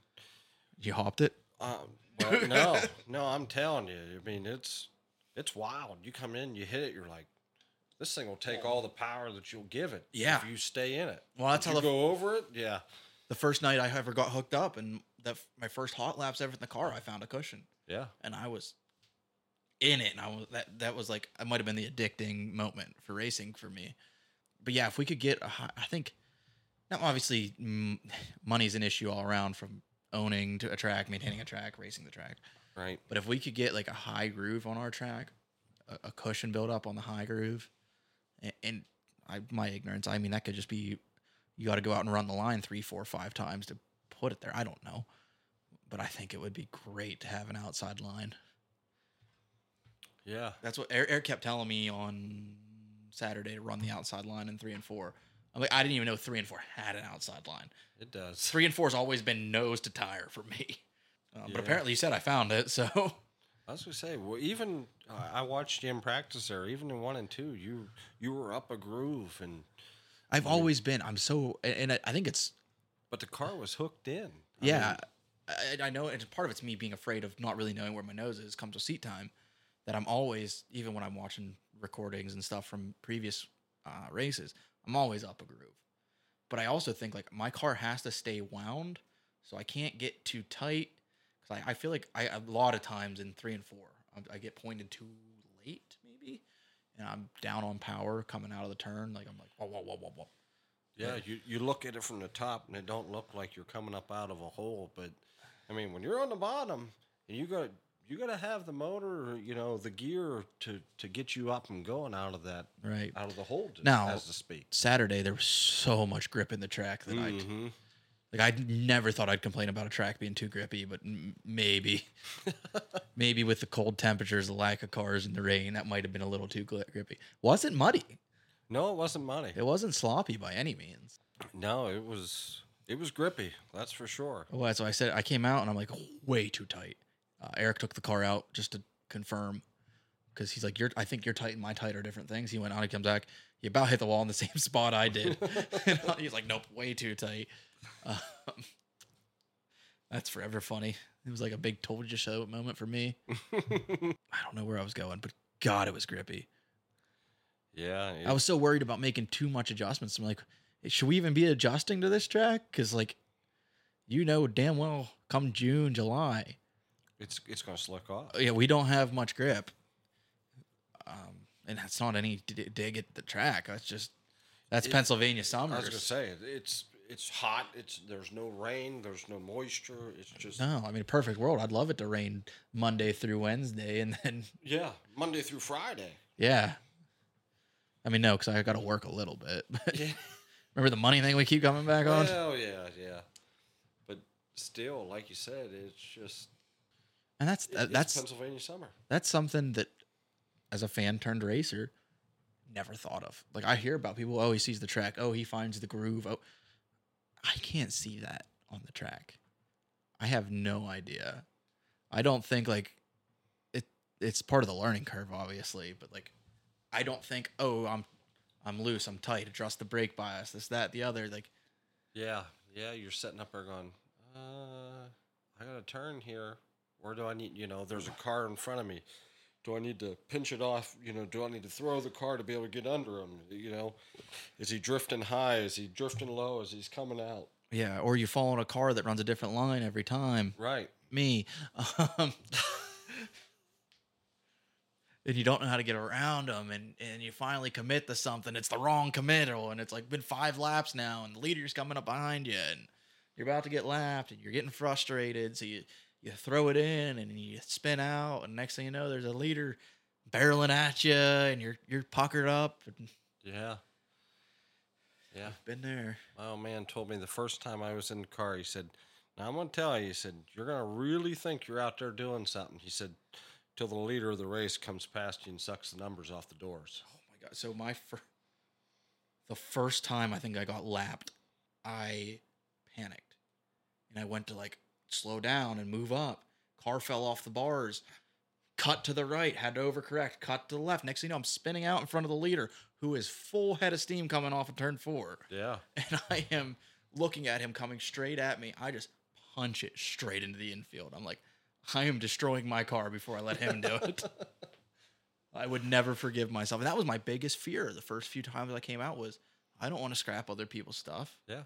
You hopped it? Uh, well, no, no, I'm telling you. I mean, it's, it's wild. You come in, you hit it. You're like, this thing will take all the power that you'll give it. Yeah. If you stay in it. Well, that's if how you the, go over it. Yeah. The first night I ever got hooked up and that my first hot laps ever in the car, I found a cushion. Yeah. And I was in it. And I was, that, that was like, I might've been the addicting moment for racing for me. But yeah, if we could get a high, I think now obviously m- money's an issue all around from owning to a track, maintaining a track, racing the track. Right. But if we could get like a high groove on our track, a, a cushion build up on the high groove, and, and I, my ignorance, I mean, that could just be you got to go out and run the line three, four, five times to put it there. I don't know. But I think it would be great to have an outside line. Yeah. That's what Eric kept telling me on Saturday to run the outside line in three and four. I'm like, I didn't even know three and four had an outside line. It does. Three and four has always been nose to tire for me. Uh, yeah. But apparently you said I found it, so. I was going to say, well, even uh, I watched you in practice there, even in one and two, you you were up a groove. And I've and always been. I'm so, and, and I think it's. But the car was hooked in. I yeah. Mean, I, I know, and part of it's me being afraid of not really knowing where my nose is comes with seat time, that I'm always, even when I'm watching recordings and stuff from previous uh, races, I'm always up a groove. But I also think like my car has to stay wound, so I can't get too tight because I, I feel like I a lot of times in three and four I, I get pointed too late maybe, and I'm down on power coming out of the turn. Like I'm like whoa whoa whoa whoa whoa. Yeah, yeah. you you look at it from the top and it don't look like you're coming up out of a hole, but I mean when you're on the bottom and you got you got to have the motor, you know, the gear to, to get you up and going out of that, right, out of the hole, now, as to speak. Saturday, there was so much grip in the track that mm-hmm. I, like, I never thought I'd complain about a track being too grippy, but m- maybe, maybe with the cold temperatures, the lack of cars, and the rain, that might have been a little too grippy. Wasn't muddy. No, it wasn't muddy. It wasn't sloppy by any means. No, it was it was grippy. That's for sure. Well, that's why I said I came out and I'm like, oh, way too tight. Uh, Eric took the car out just to confirm because he's like, "You're. I think you're tight and my tight are different things." He went out and comes back. He about hit the wall in the same spot I did. And he's like, "Nope, way too tight." Um, that's forever funny. It was like a big told you so moment for me. I don't know where I was going, but God, it was grippy. Yeah, it, I was so worried about making too much adjustments. I'm like, should we even be adjusting to this track? Because, like, you know damn well, come June, July, it's it's gonna slick off. Yeah, we don't have much grip, um, and that's not any d- dig at the track. That's just that's it, Pennsylvania summer. I was gonna say it's it's hot. It's there's no rain. There's no moisture. It's just no. I mean, perfect world. I'd love it to rain Monday through Wednesday, and then yeah, Monday through Friday. Yeah. I mean, no, because I got to work a little bit. Yeah. Remember the money thing we keep coming back on? Oh, yeah, yeah. But still, like you said, it's just... And that's... It, that's Pennsylvania summer. That's something that, as a fan-turned-racer, never thought of. Like, I hear about people, oh, he sees the track. Oh, he finds the groove. Oh, I can't see that on the track. I have no idea. I don't think, like... it. It's part of the learning curve, obviously, but, like... I don't think, oh, I'm I'm loose, I'm tight, adjust the brake bias, this, that, the other. Like, yeah, yeah, you're setting up or going, uh, I got to turn here. Where do I need, you know, there's a car in front of me. Do I need to pinch it off? You know, do I need to throw the car to be able to get under him? You know, is he drifting high? Is he drifting low as he's coming out? Yeah, or you fall on a car that runs a different line every time. Right. Me. Um And you don't know how to get around them, and, and you finally commit to something. It's the wrong committal, and it's like been five laps now, and the leader's coming up behind you, and you're about to get lapped, and you're getting frustrated. So you, you throw it in, and you spin out, and next thing you know, there's a leader barreling at you, and you're you're puckered up. Yeah, yeah, I've been there. My old man told me the first time I was in the car, he said, "Now I'm gonna tell you," he said, "you're gonna really think you're out there doing something." He said, till the leader of the race comes past you and sucks the numbers off the doors. Oh, my God. So my fir- the first time I think I got lapped, I panicked. And I went to, like, slow down and move up. Car fell off the bars. Cut to the right. Had to overcorrect. Cut to the left. Next thing you know, I'm spinning out in front of the leader, who is full head of steam coming off of turn four. Yeah. And I am looking at him coming straight at me. I just punch it straight into the infield. I'm like... I am destroying my car before I let him do it. I would never forgive myself. And that was my biggest fear the first few times I came out was, I don't want to scrap other people's stuff. Yeah.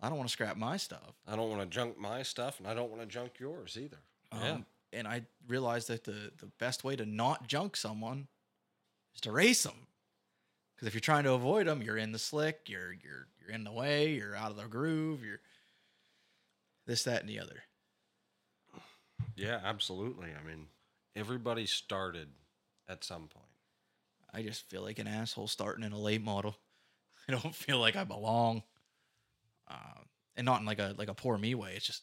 I don't want to scrap my stuff. I don't want to junk my stuff, and I don't want to junk yours either. Um, yeah. And I realized that the, the best way to not junk someone is to race them. Because if you're trying to avoid them, you're in the slick, you're you're you're in the way, you're out of the groove, you're this, that, and the other. Yeah, absolutely. I mean, everybody started at some point. I just feel like an asshole starting in a late model. I don't feel like I belong. Uh, and not in like a like a poor me way. It's just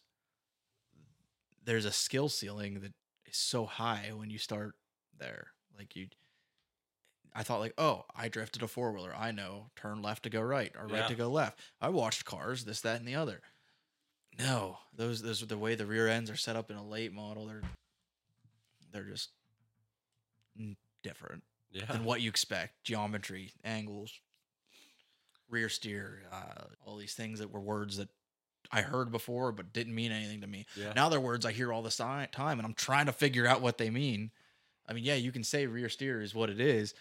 there's a skill ceiling that is so high when you start there. Like you, I thought like, oh, I drifted a four-wheeler. I know, turn left to go right or yeah. right to go left. I watched cars, this, that, and the other. No, those those are the way the rear ends are set up in a late model. They're they're just different yeah. than what you expect. Geometry, angles, rear steer, uh, all these things that were words that I heard before but didn't mean anything to me. Yeah. Now they're words I hear all the time, and I'm trying to figure out what they mean. I mean, yeah, you can say rear steer is what it is,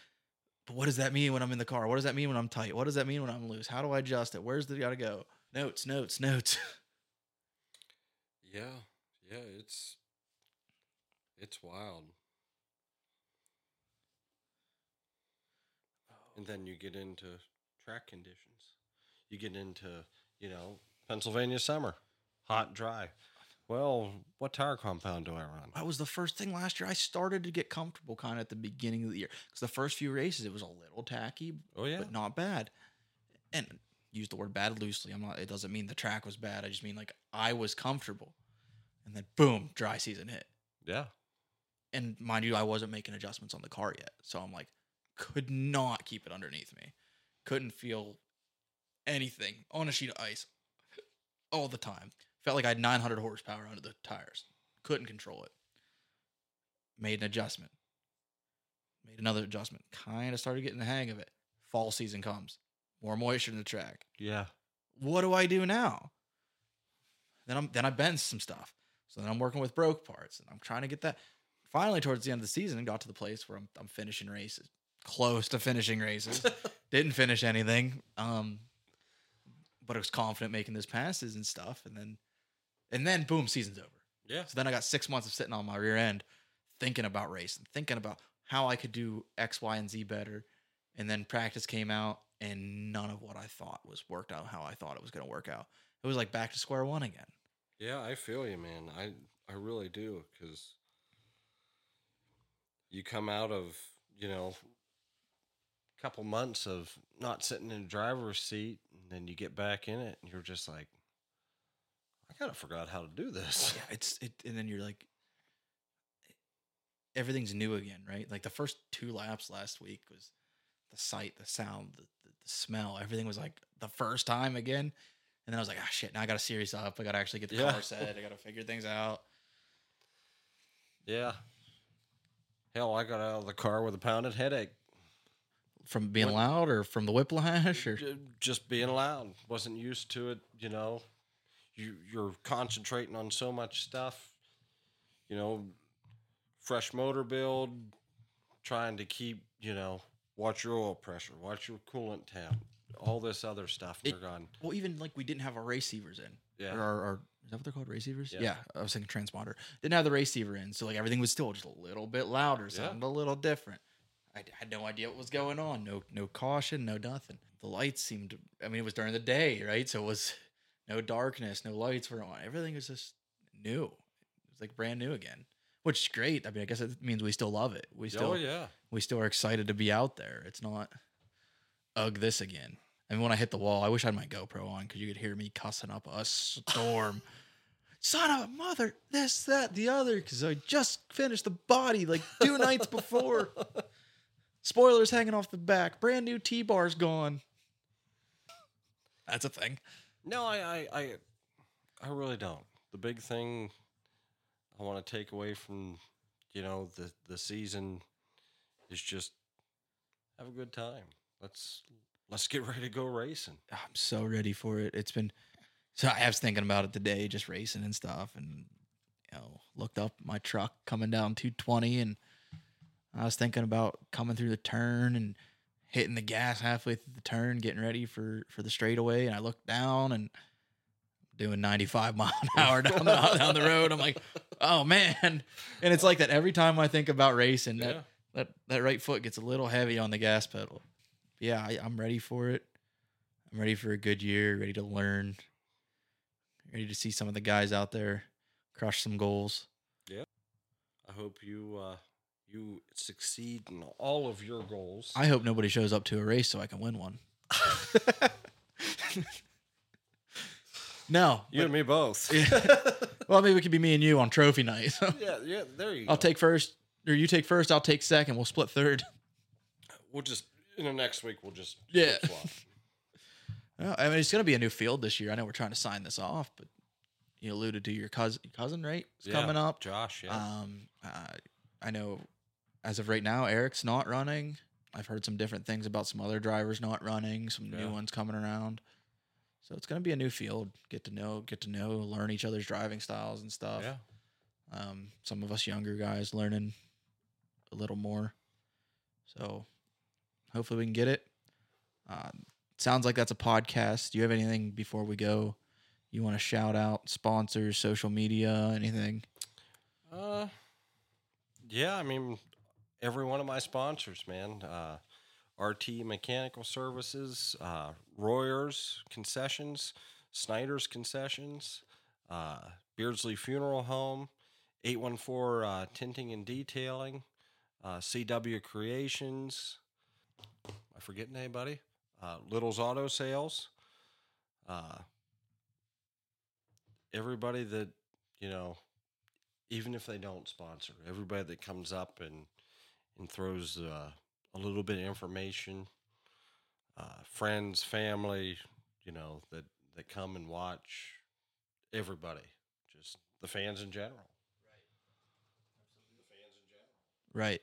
but what does that mean when I'm in the car? What does that mean when I'm tight? What does that mean when I'm loose? How do I adjust it? Where's the gotta go? Notes, notes, notes. Yeah, yeah, it's it's wild. And then you get into track conditions. You get into, you know, Pennsylvania summer, hot, dry. well, what tire compound do I run? That was the first thing last year. I started to get comfortable kind of at the beginning of the year. Because the first few races, it was a little tacky, oh, yeah. but not bad. And use the word bad loosely. I'm not. It doesn't mean the track was bad. I just mean, like, I was comfortable. And then, boom, dry season hit. Yeah. And mind you, I wasn't making adjustments on the car yet. So I'm like, could not keep it underneath me. Couldn't feel anything on a sheet of ice all the time. Felt like I had nine hundred horsepower under the tires. Couldn't control it. Made an adjustment. Made another adjustment. Kind of started getting the hang of it. Fall season comes. More moisture in the track. Yeah. What do I do now? Then I'm then I bend some stuff. So then I'm working with broke parts, and I'm trying to get that. Finally, towards the end of the season, got to the place where I'm I'm finishing races, close to finishing races. Didn't finish anything, um, but I was confident making those passes and stuff. And then, and then, boom, season's over. Yeah. So then I got six months of sitting on my rear end, thinking about racing, thinking about how I could do X, Y, and Z better. And then practice came out, and none of what I thought was worked out how I thought it was going to work out. It was like back to square one again. Yeah, I feel you, man. I I really do, because you come out of, you know, a couple months of not sitting in the driver's seat, and then you get back in it, and you're just like, I kind of forgot how to do this. Yeah, it's it, and then you're like, everything's new again, right? Like the first two laps last week was the sight, the sound, the, the, the smell. Everything was like the first time again, and then I was like, ah, shit. Now I got to series up. I got to actually get the yeah. car set. I got to figure things out. Yeah. Hell, I got out of the car with a pounded headache. From being when, loud or from the whiplash? Or just being loud. Wasn't used to it, you know. You, you're concentrating on so much stuff. You know, fresh motor build, trying to keep, you know, watch your oil pressure, watch your coolant tab, all this other stuff. It, they're gone. Well, even, like, we didn't have our receivers in. Yeah. Or our, our, is that what they're called, receivers? Yeah. yeah. I was thinking transponder. Didn't have the receiver in, so, like, everything was still just a little bit louder, sounded yeah. a little different. I had no idea what was going on. No, no caution, no nothing. The lights seemed, I mean, it was during the day, right? So it was no darkness, no lights were on. Everything was just new. It was like brand new again, which is great. I mean, I guess it means we still love it. We still, oh, yeah. we still are excited to be out there. It's not, ugh, this again. I mean, when I hit the wall, I wish I had my GoPro on because you could hear me cussing up a storm. Son of a mother, this, that, the other, because I just finished the body like two nights before. Spoilers hanging off the back. Brand new T-bar's gone. That's a thing. No, I, I, I, I really don't. The big thing I want to take away from, you know, the, the season is just have a good time. Let's let's get ready to go racing. I'm so ready for it. It's been so. I was thinking about it today, just racing and stuff, and you know, looked up my truck coming down two twenty and. I was thinking about coming through the turn and hitting the gas halfway through the turn, getting ready for, for the straightaway. And I looked down and doing ninety-five mile an hour down the, down the road. I'm like, oh man. And it's like that every time I think about racing, that, yeah. that, that right foot gets a little heavy on the gas pedal. But yeah. I, I'm ready for it. I'm ready for a good year, ready to learn, ready to see some of the guys out there crush some goals. Yeah. I hope you, uh, you succeed in all of your goals. I hope nobody shows up to a race so I can win one. No. You but, and me both. Yeah. Well, maybe it could be me and you on trophy night. yeah, yeah, there you I'll go. I'll take first, or you take first, I'll take second, we'll split third. We'll just, you know, next week we'll just yeah. Well, I mean, it's going to be a new field this year. I know we're trying to sign this off, but you alluded to your cousin, cousin right? It's yeah, coming up. Josh, yeah. Um, uh, I know as of right now, Eric's not running. I've heard some different things about some other drivers not running, some yeah. new ones coming around. So it's going to be a new field. Get to know, get to know, learn each other's driving styles and stuff. Yeah. Um, some of us younger guys learning a little more. So hopefully we can get it. Uh, sounds like that's a podcast. Do you have anything before we go? You want to shout out sponsors, social media, anything? Uh, Yeah, I mean, every one of my sponsors, man. Uh, R T Mechanical Services, uh, Royers Concessions, Snyder's Concessions, uh, Beardsley Funeral Home, eight one four uh, Tinting and Detailing, uh, C W Creations. Am I forgetting anybody? Uh, Little's Auto Sales. Uh, everybody that, you know, even if they don't sponsor, everybody that comes up and and throws uh, a little bit of information, uh, friends, family, you know, that, that come and watch, everybody, just the fans in general. Right.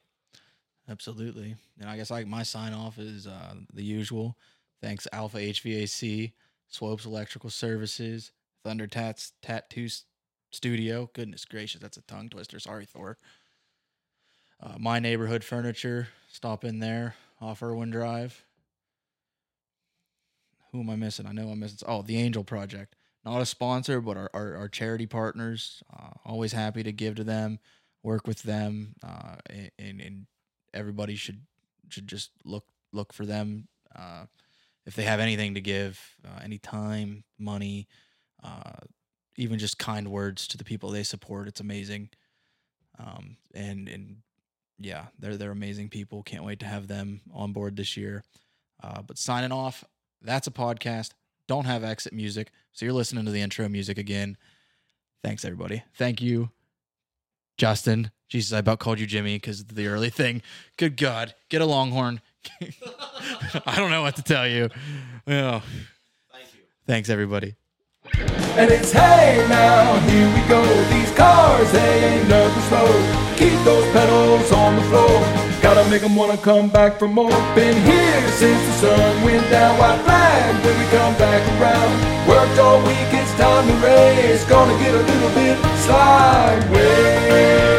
Absolutely. And I guess like my sign off is uh, the usual. Thanks, Alpha H V A C, Swope's Electrical Services, Thunder Tat's Tattoo Studio. Goodness gracious, that's a tongue twister. Sorry, Thor. Uh, My Neighborhood Furniture. Stop in there off Irwin Drive. Who am I missing? I know I'm missing. Oh, the Angel Project. Not a sponsor, but our, our, our charity partners. Uh, always happy to give to them. Work with them, uh, and, and everybody should should just look look for them. Uh, if they have anything to give, uh, any time, money, uh, even just kind words to the people they support, it's amazing. Um, and and yeah, they're they're amazing people. Can't wait to have them on board this year. Uh, but signing off, that's a podcast. Don't have exit music, so you're listening to the intro music again. Thanks, everybody. Thank you. Justin, Jesus, I about called you Jimmy because of the early thing. Good God, get a Longhorn. I don't know what to tell you. Oh. Thank you. Thanks, everybody. And it's hey now, here we go. These cars, they ain't nothing slow. Keep those pedals on the floor. Gotta make them wanna come back for more. Been here since the sun went down. White flag when we come back around. Worked all week, it's time to race. Gonna get a little bit sideways.